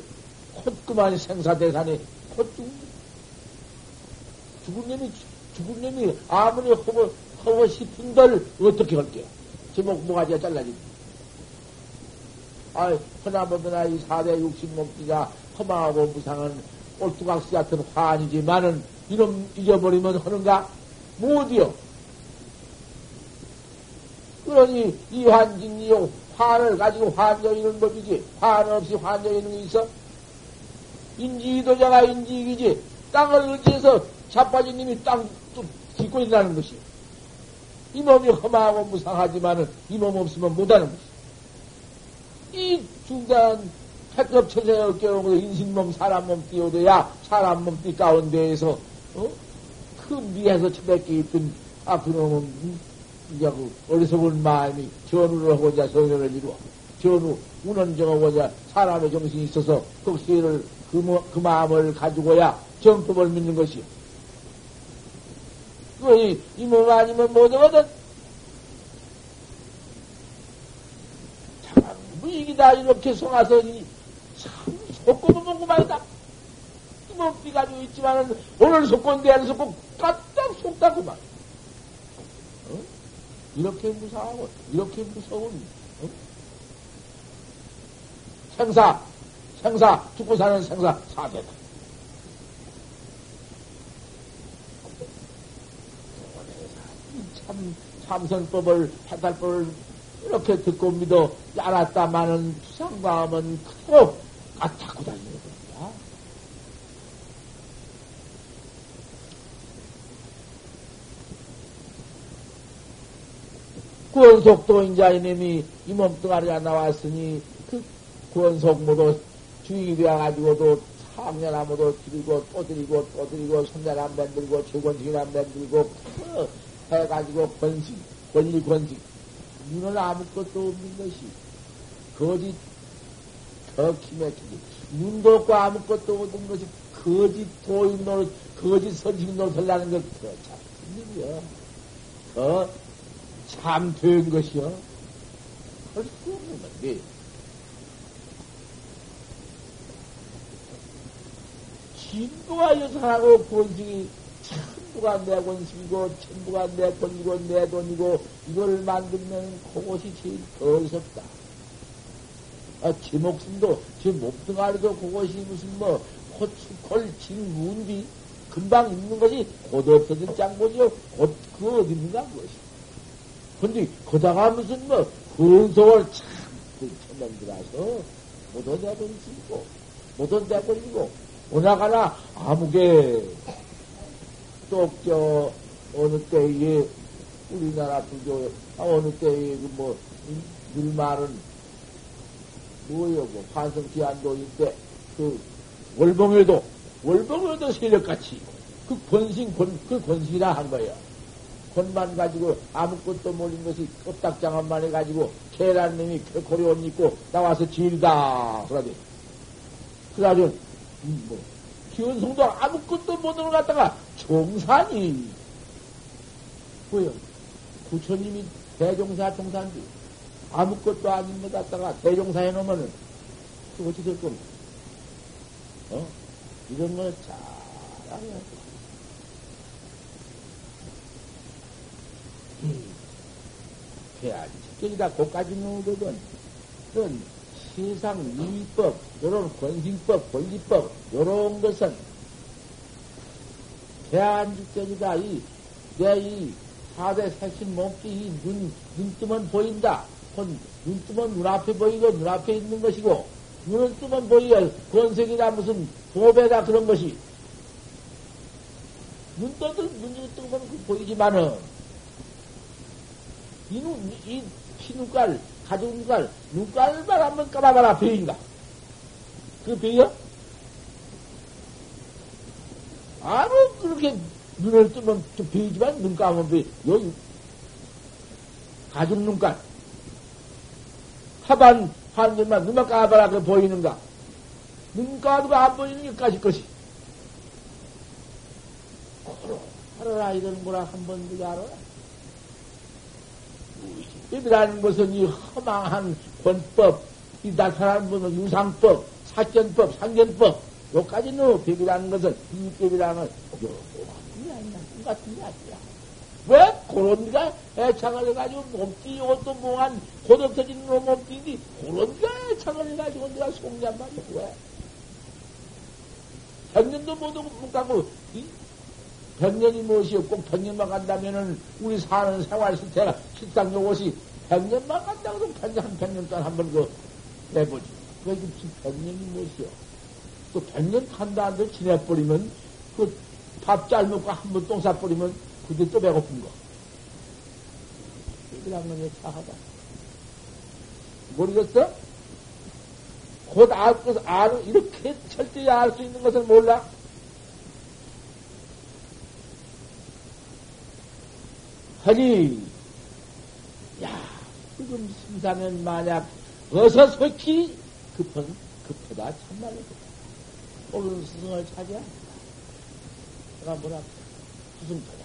곧 그만 생사대사니 곧 죽은 놈이 아무리 하고 싶은들 어떻게 할게요? 제목 모가지가 잘라집니다. 아이, 허나보드나 이 460 몸띠가 험하고 무상은 꼴뚜각시 같은 환이지만은 이놈 잊어버리면 하는가? 못이요. 그러니 이 환진이요. 환을 가지고 환정이는 법이지. 환 없이 환정이는 게 있어? 인지도자가 인지이기지. 땅을 의지해서 자빠지님이 땅 짚고 있다는 것이. 이 몸이 험하고 무상하지만은 이 몸 없으면 못하는 것이다. 이 중단 태급천세에 어깨오고 인신몸 사람몸 띄워둬야 사람몸 띄 가운데에서 그 미에서 처박혀 있던 아 그놈은 이제 그 어리석은 마음이 전우를 하고자 소멸을 이루어 전우 운원정하고자 사람의 정신이 있어서 흑수를 그 마음을 가지고야 정법을 믿는 것이요. 그러니 이 몸 아니면 못하거든. 자강무익이다 이렇게 속아서 참 속고 보면 그만이다. 이 몸띠 가지고 있지만은 오늘 속고 내일 속고 까딱 속다 그만. 어? 이렇게 무상하고 이렇게 무서운 생사 죽고 사는 생사 사대다. 참선법을, 해탈법을 이렇게 듣고 믿어 알았다마는 투상과음은 크고 까타고 다니는 겁니다. 구원속도 인자 이놈이 이 몸뚱아리가 나왔으니 그 구원속모도 주인이 되어가지고도 참여나무도 드리고 또 드리고 또 드리고 손날 안 만들고 조건식이 안 만들고 해가지고 권리, 눈은 아무것도 없는 것이, 거짓, 기맥히지. 눈도 없고 아무것도 없는 것이, 거짓 도인 노릇, 거짓 선식 노릇 하려는 것, 그 참, 큰일이요. 참 되는 것이요. 할 수 없는 건데. 진도가 여산하고 권식이, 천부가 내 권식이고, 천부가 내 권리고, 내 돈이고, 이걸 만들면 그것이 제일 어리석다. 아, 제 목숨도, 제 몸뚱아리도 그것이 무슨 뭐, 호추콜, 진, 문비, 금방 있는 것이 곧 없어진 짱보지요. 곧, 그 어딘가, 그것이. 근데, 거다가 무슨 뭐, 근성을 참, 그, 천명들어서, 못 얻어 버리고, 못 얻어 버리고, 오나가나, 아무게, 똑저 어느 때에 우리나라 불교 어느 때에 뭐 늘 말은 뭐요 뭐 환승기한도 이때 그 월봉에도 세력같이 그 권신 그 권신이라 한 거야. 권만 가지고 아무것도 모르는 것이 껍딱장만 해가지고 계란님이 고리 옷 입고 나와서 질다 그러지. 그래가지고 뭐. 기원성도 아무것도 못하고 갔다가 종산이 뭐요? 구천님이 대종사 종산지 아무것도 아닌 것 같다가 대종사 해놓으면은 그거 어찌 될 겁니까? 이런 거 잘 알아야 돼. 해야지. 그러니까 그까지는 거든 그런 세상 이의법, 요런 권신법, 권리법 요런 것은 대한주택이다. 내 이 4대 색신 몸기 이 눈 뜨면 보인다. 눈 뜨면 눈앞에 보이고 눈앞에 있는 것이고 눈을 뜨면 보이고 권색이다 무슨 보배다 그런 것이 눈 뜨면 보이지만은 이 피눈깔, 가죽눈깔, 눈깔만 한번 까봐봐라 배인가? 그 배여? 아무 그렇게 눈을 뜨면 배이지만 눈 감으면 배. 여기 가죽눈깔. 하반 반전만 눈만 까봐라 그 보이는가? 눈 까도 안 보이는 게까지 것이. 알아라 이런 거라 한번 누가 알아라. 이라는 것은 이 허망한 권법, 이 나타나는 것은 유상법, 사견법, 상견법, 요까지는 법이라는 것은, 이 법이라는 것은, 요만큼이 아니야, 똑같은 게 아니야. 왜? 그런 데가 애착을 해가지고 몸띠, 이것도 뭐한 고독터지는 놈 몸띠인데, 그런 데가 애착을 해가지고 내가 속냔 말이야, 왜? 백년도 못 가고, 이? 백년이 무엇이요? 꼭 백년만 간다면은, 우리 사는 생활 실태가, 식당 요것이, 백년만 간다 그러면 한 백년간 한번 그, 내보지. 왜 지금 백년이 무엇이요? 또 백년 간다 한들 지내버리면, 그, 밥 잘 먹고 한번 똥 싸버리면, 그때 또 배고픈 거. 이런 건 차하다. 모르겠어? 곧 이렇게 철저히 알 수 있는 것을 몰라? 하니, 야, 지금 심사면 만약, 어서 속히 급하다, 참말로. 옳은 스승을 차지한다. 내가 뭐라, 스승 찾아라.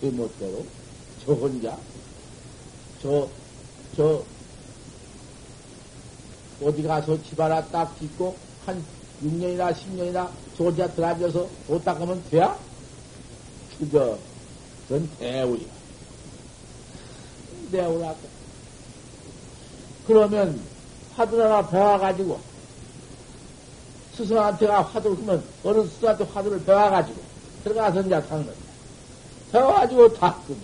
제 멋대로, 저 혼자, 어디 가서 집 하나 딱 짓고, 한 6년이나 10년이나 저 혼자 들어앉아서 옷 닦으면 돼야? 그거. 그건 대우야. 대우라고. 그러면 화두 하나 배워가지고 스승한테가 화두를 그러면 어느 스승한테 화두를 배워가지고 들어가서 이제 타는 거야. 배워가지고 닦으면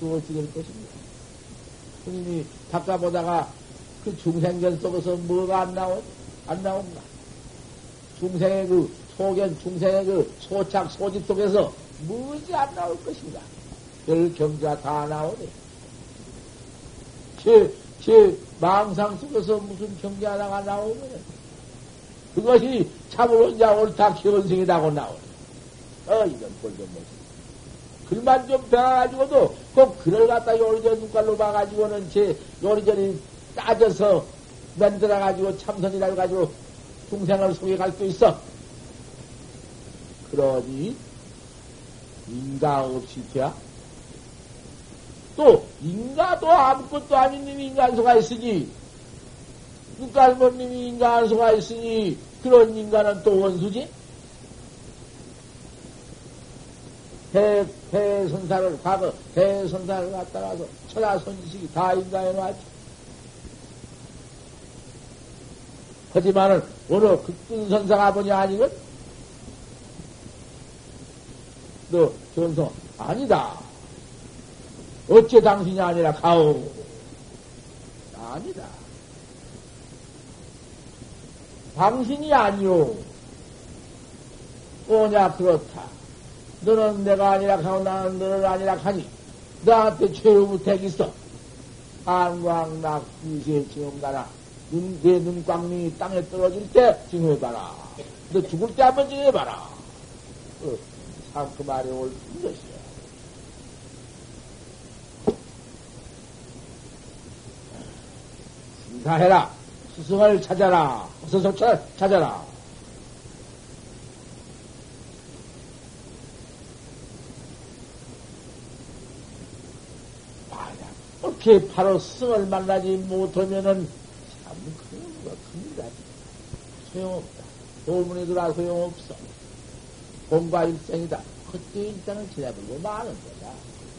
그것이 될 것입니다. 스님이 닦아보다가 그 중생견 속에서 뭐가 안 나온가? 중생의 그 소견, 중생의 그 소착, 소집 속에서 무엇이 안 나올 것인가? 별 경자 다 나오네. 제 망상 속에서 무슨 경자 하나가 나오면 그것이 참으로 이제 옳다 견성이라고 나오네. 이건 꼴도 못해. 글만 좀 봐가지고도 꼭 글을 갖다 요리전 눈깔로 봐가지고는 제 요리전이 따져서 만들어가지고 참선이라고 가지고 중생을 속에 갈 수 있어. 그러니 인가 없이 돼야? 또, 인가도 아무것도 아닌 님이 인간소가 있으니, 눈깔본 님이 인간소가 있으니, 그런 인간은 또 원수지? 대선사를, 과거 대선사를 갖다가서 천하선지식이 다 인가해놨지. 하지만은, 어느 극근선사가 보냐 아니면, 너, 전성, 아니다. 어째 당신이 아니라 가오. 아니다. 당신이 아니오. 오냐, 그렇다. 너는 내가 아니라 가오, 나는 너를 아니라 가니. 나한테 최후부택 있어. 안광낙, 유세, 지음가라. 내 눈광이 땅에 떨어질 때 징해봐라. 너 죽을 때 한번 징해봐라. 참, 그 말이 옳은 것이야. 심사해라. 스승을 찾아라. 스승을 찾아라. 만약, 이렇게 바로 스승을 만나지 못하면은, 참, 그런 거가 큽니다. 소용없다. 도문에 들어와 소용없어. 공과 일생이다. 그때 일단은 지내버리고 마는 거다.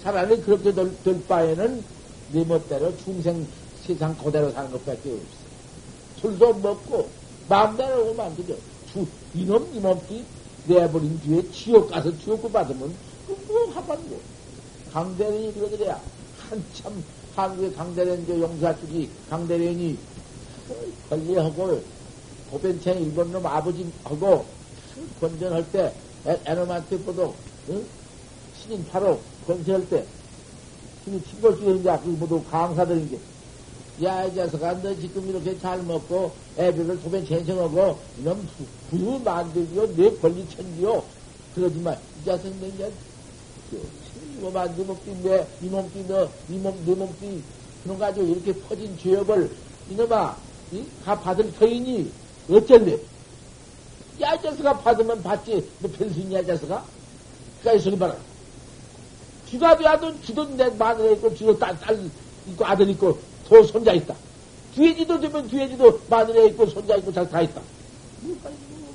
차라리 그렇게 될 바에는 네 멋대로 중생 세상 그대로 사는 것밖에 없어. 술도 먹고 마음대로 하고 만들죠. 이놈 이놈끼 내버린 뒤에 지옥 가서 지옥을 받으면 그거 하반고. 강대련이 그러더래야. 한참 한국의 강대련 용사축이 강대련이 권리하고 고벤창 일본놈 아버지하고 권전할 때 애놈한테 보도 응? 신인파로 권세할 때 친구 중에 이제 그 모두 강사들인데 야, 이 자식아, 너 지금 이렇게 잘 먹고, 애비를 도배 쟁생하고, 이놈 부유 만들기요, 내 권리 챙기요. 그러지 마. 이 자식, 너 이제, 이거 만들먹기, 내, 이 몸띠, 너, 이 몸, 내 몸띠, 그런 거 가지고 이렇게 퍼진 죄업을, 이놈아, 이? 다 받을 터이니, 어쩔래? 야, 이 자식아, 받으면 받지. 너 별수있냐, 이 자식아? 그니까, 이 소리 봐라. 쥐가 되어도 쥐도 내 마늘 있고, 쥐도 딸 있고, 아들 있고, 도 손자 있다. 뒤에지도 되면 뒤에지도 마늘에 있고 손자 있고 다 있다.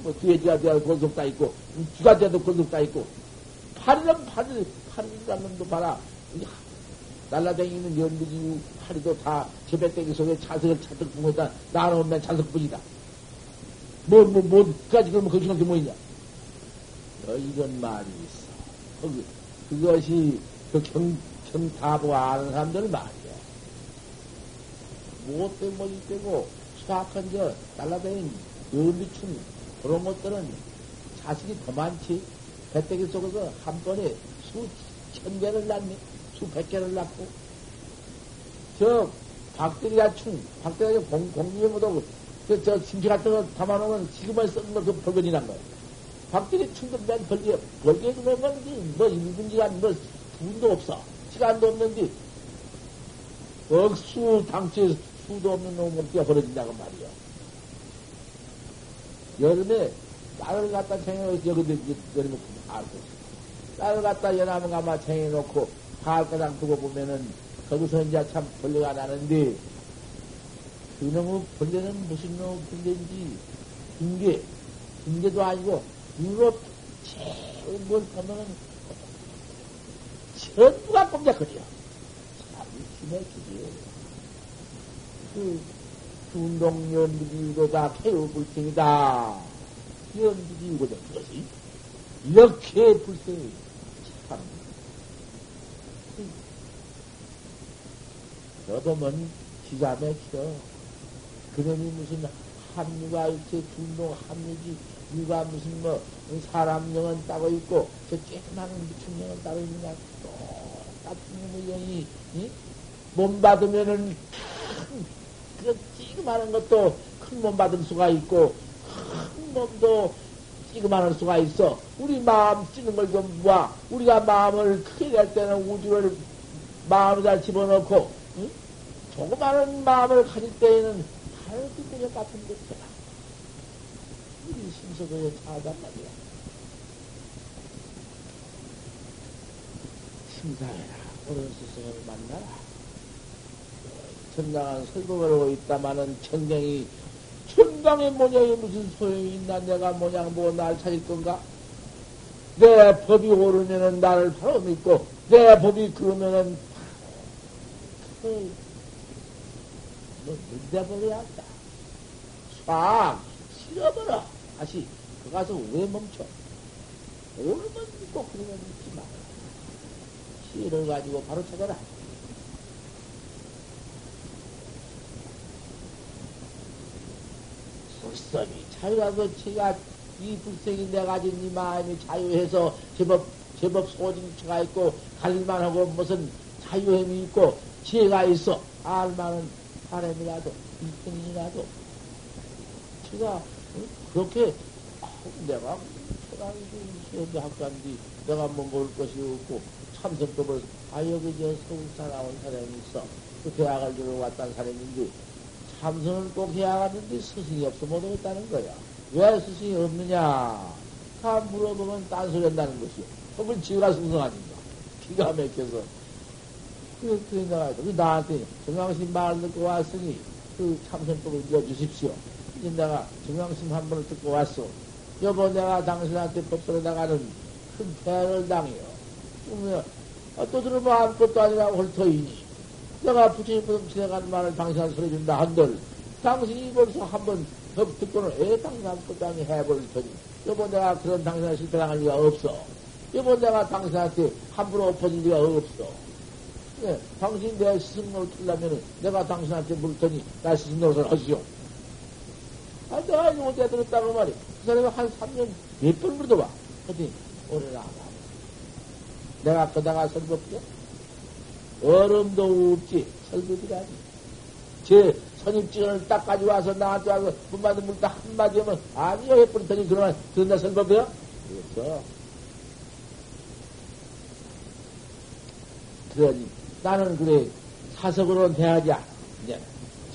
뭐 뒤에지가 돼야 권속 다 있고 쥐가 돼도 권속 다 있고 파리는 파리 파리라는 놈도 봐라. 날라다니는 연두지 파리도 다 제배때기 속에 자석을 차득 부모다 나눠오면 자석뿐이다. 뭐까지 그러면 거기서 그게 뭐냐? 이런 말이 있어. 거기 그것이 그 경다보 아는 사람들 말이야. 무엇도 뭐지 되고 수학한 저 날라다닌 연비충 그런 것들은 자식이 더 많지. 배때기 속에서 한 번에 수천 개를 낳네. 수백 개를 낳고 저 박대리아충 박대리아 공중에 못하고 저 심지 같은 거 담아놓으면 지금만 쓰는 거 그 벌건이 난 거야. 박대리충도 맨 벌게 그런 건지 뭐 인근지간 뭐 돈도 없어 시간도 없는지 억수 당체 수도 없는 놈을 뛰어버려진다고 말이야. 여름에 딸을 갖다 챙겨놓고, 여기도 여름에 알고 있어. 딸을 갖다 연하면 아마 챙겨놓고, 가을가장 두고 보면은, 거기서 이제 참 벌레가 나는데, 그놈의 벌레는 무슨 놈의 벌레인지, 징계도 아니고, 유럽 제일 뭘 보면은, 전부가 꼼짝거리야. 기내주지. 운동 연비지 이거다, 폐우 불생이다. 연비지 이거다, 그것이. 이렇게 불생이 참. 여보면 기가 막혀. 그놈이 무슨 합류가 있지, 운동 합류지, 누가 무슨 뭐, 사람령은 따로 있고, 저 쬐만한 미충령은 따로 있느냐, 똑같은 놈의 영이, 몸 받으면은 큰, 찌그마한 것도 큰 몸 받을 수가 있고, 큰 몸도 찌그마할 수가 있어. 우리 마음 찌는 걸 좀 봐. 우리가 마음을 크게 낼 때는 우주를 마음에다 집어넣고, 응? 조그마한 마음을 가질 때에는 바로 그때에 같은 것이다. 우리 심석을 차단 말이야. 심사해라. 어른 스승을 만나라. 천당한 설법을 하고 있다마는 천경이 천당의 모양이 무슨 소용이 있나? 내가 모양 보고 날 찾을 건가? 내 법이 오르면은 나를 바로 믿고 내 법이 그러면은 뭐 믿어버려야 한다. 쏴! 실어버려! 다시 그 가서 왜 멈춰? 오르면 믿고 그러면 믿지 마. 실을 가지고 바로 찾아라. 불성이 자유라서 제가 이 불성이 내가 가진 이 마음이 자유해서 제법 소진치가 있고 갈만하고 무슨 자유함이 있고 지혜가 있어 알만한 사람이라도 일등이라도 제가 그렇게 내가 초등학교 학교인데 내가 뭐 먹을 것이 없고 참선법을 여기 저 서울사 나온 사람이 있어 그 대학을 주러 왔다는 사람인데 참선을 꼭 해야하는데 스승이 없어 못하겠다는 거야. 왜 스승이 없느냐? 다 물어보면 딴소리 한다는 것이요. 그걸 지가 승승하니까 기가 막혀서. 그래 나가야 돼. 나한테 정강심 말을 듣고 왔으니 그 참선법을 읽어주십시오. 이제 내가 정강심 한 번을 듣고 왔어. 여보 내가 당신한테 법설에 나가는 큰 배를 당해요. 그러면 또 들으면 아무것도 아니라 홀터이니 내가 부처님께서 진행한 말을 당신한테 소리 준다 한들 당신이 벌써 한번 듣고는 당신 아무것도 아니 해버릴 테니 여보 내가 그런 당신한테 실패당할 리가 없어. 여보 내가 당신한테 함부로 엎어질 리가 없어. 네, 당신 내 스승 노릇하려면 내가 당신한테 물을 테니 나 스승 노릇을 하시오. 아, 내가 이거 어떻게 들었다고 말이야. 그 사람이 한 3년 몇 번 물어봐. 그랬더니 오늘 안 하네. 내가 거다가 설법이야? 얼음도 없지. 설법이라니. 제 선입지근을 딱 가져와서 나한테 와서 문 받은 물다 한마디 하면 아니요 해버릴 테니 그러나 듣는다 설법이야? 그렇죠. 그러니 나는 그래 사석으로는 대하지 않아. 이제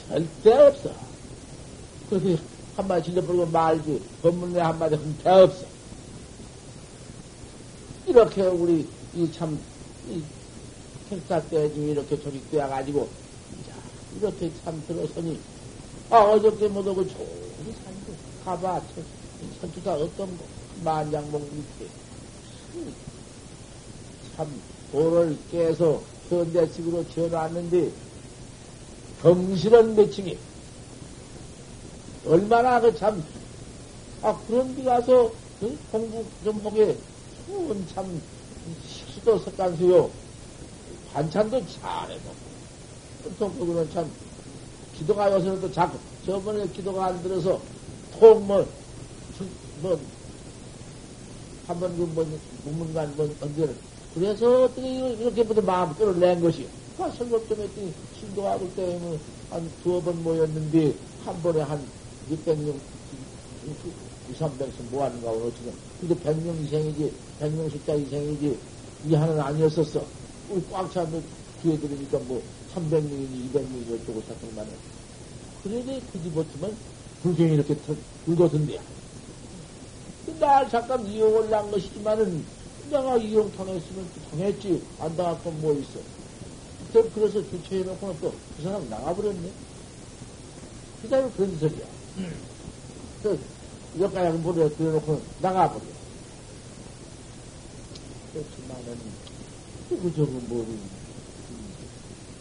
절대 없어. 그렇게 한마디 질러버리고 말지 법문에 한마디 하면 대 없어. 이렇게 우리 이 행사 때 지금 이렇게 조직되어 가지고 이렇게 참 들어서니 아 어저께 못하고 좋은 산도 가봐 천투사 어떤 거 만장봉 밑에 참 돌을 깨서 현대식으로 지어놨는데 경실한 매칭이 얼마나 그 참 아 그런 데 가서 응? 공부 좀 하게 좋은 참 식수도 섞어서요 반찬도 잘해먹고 통곡은 참, 기도가 요새는 또 자꾸, 저번에 기도가 안 들어서, 문문간, 언제는. 그래서 어떻게 이렇게부터 마음껏 낸 것이. 아, 설법 좀 했더니, 신도하고 때, 한 두어 번 모였는데, 한 번에 한 600명, 200~300씩 모았는가, 오늘 지금. 근데 100명 이상이지, 100명 숫자 이상이지, 이 하나는 아니었었어. 우리 꽉 차면 뒤에 들으니까 뭐, 300명이니 200명이 어쩌고 샀건만은 그래도 굳이 버티면 불경이 이렇게 울거든데야. 날 잠깐 이용을 난 것이지만은 내가 이용 당했으면 당했지 안 당할 건 뭐 있어. 그래서 주최해놓고는 또 그 사람 나가버렸네. 그 사람은 그런 소리야. 그 여기까지 물에 들여놓고는 나가버려. 그렇지만은 그저거 모르겠네.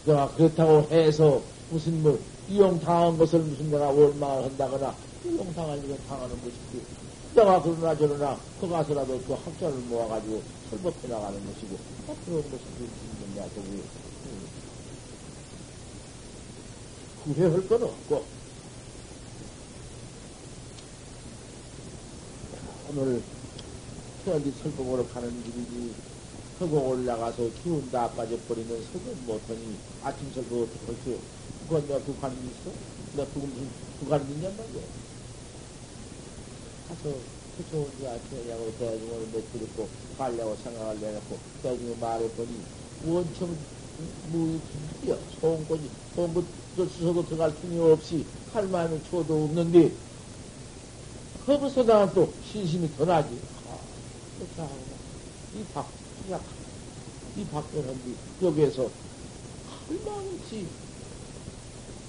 내가 그렇다고 해서 무슨 뭐 이용당한 것을 무슨 내가 원망을 한다거나 이용당한 일을 당하는 것이고 내가 그러나 저러나 그 가서라도 그 학자를 모아가지고 설법해 나가는 것이고 그런 것이 무슨 건냐 저기 구회할 건 없고 오늘 태어디 설법으로 가는 길이지 서고 올라가서 기운 다 빠져버리면 서고 못하니 아침 설거 어떻게 할게요? 그건 내가 두 관이 있어? 내가 두 관이 있냔 말이야. 가서 그쵸 이제 아침이라고 대중을 며칠 있고 가려고 생각을 내놓고 대중이 말해보니 원청 무의비야 소음권이 소음권도 수석으로 들어갈 틈이 없이 할 마음이 초도 없는데 거기서 나는 또 신심이 더 나지. 아, 그렇게 하구나. 이 박 이 밖에 한뒤 여기에서 할망이지.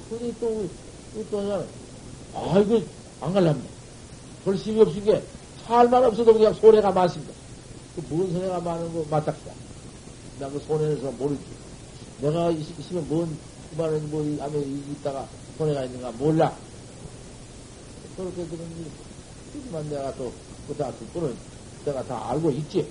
그러니 또 그냥 아 이거 안 갈랍니다. 결심이 없은 게 살만 없어도 그냥 손해가 많습니다. 그 뭔 손해가 많은 거 맞닥시다. 난 그 손해에서 모르지. 내가 있으면 뭔 말은 뭐 안에 있다가 손해가 있는가 몰라. 그렇게 그런지 하지만 내가 또 그다 듣고는 내가 다 알고 있지.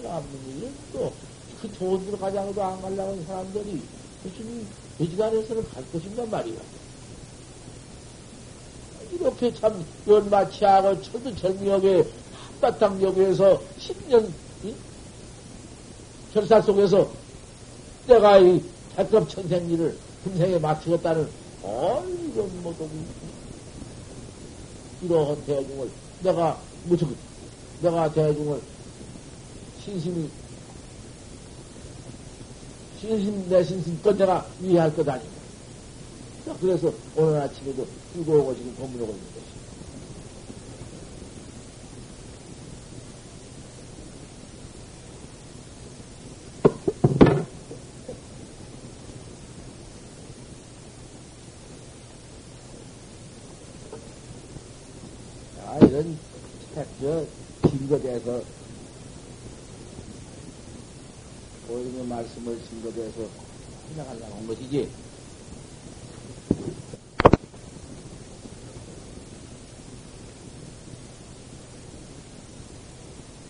천안문 일은 또그 좋은 데로 가자고도 안 가려고 하는 사람들이 요즘 대지단에서는 갈 것인가 말이야. 이렇게 참 연마치하고 천두절미역에 한바탕 여기에서 10년 결사 속에서 내가 이 백급천생 일을 금생에 마치겠다는 이런 뭐 이러한 대중을 내가 무척 내가 대중을 내 신심껏 내가 이해할 것 아니고. 그래서 오늘 아침에도 들고 오고 지금 법문하고 있는 것이다. 아, 이런 책들. 진거대에서 고인의 말씀을 증거해서 해나가려고 온 것이지,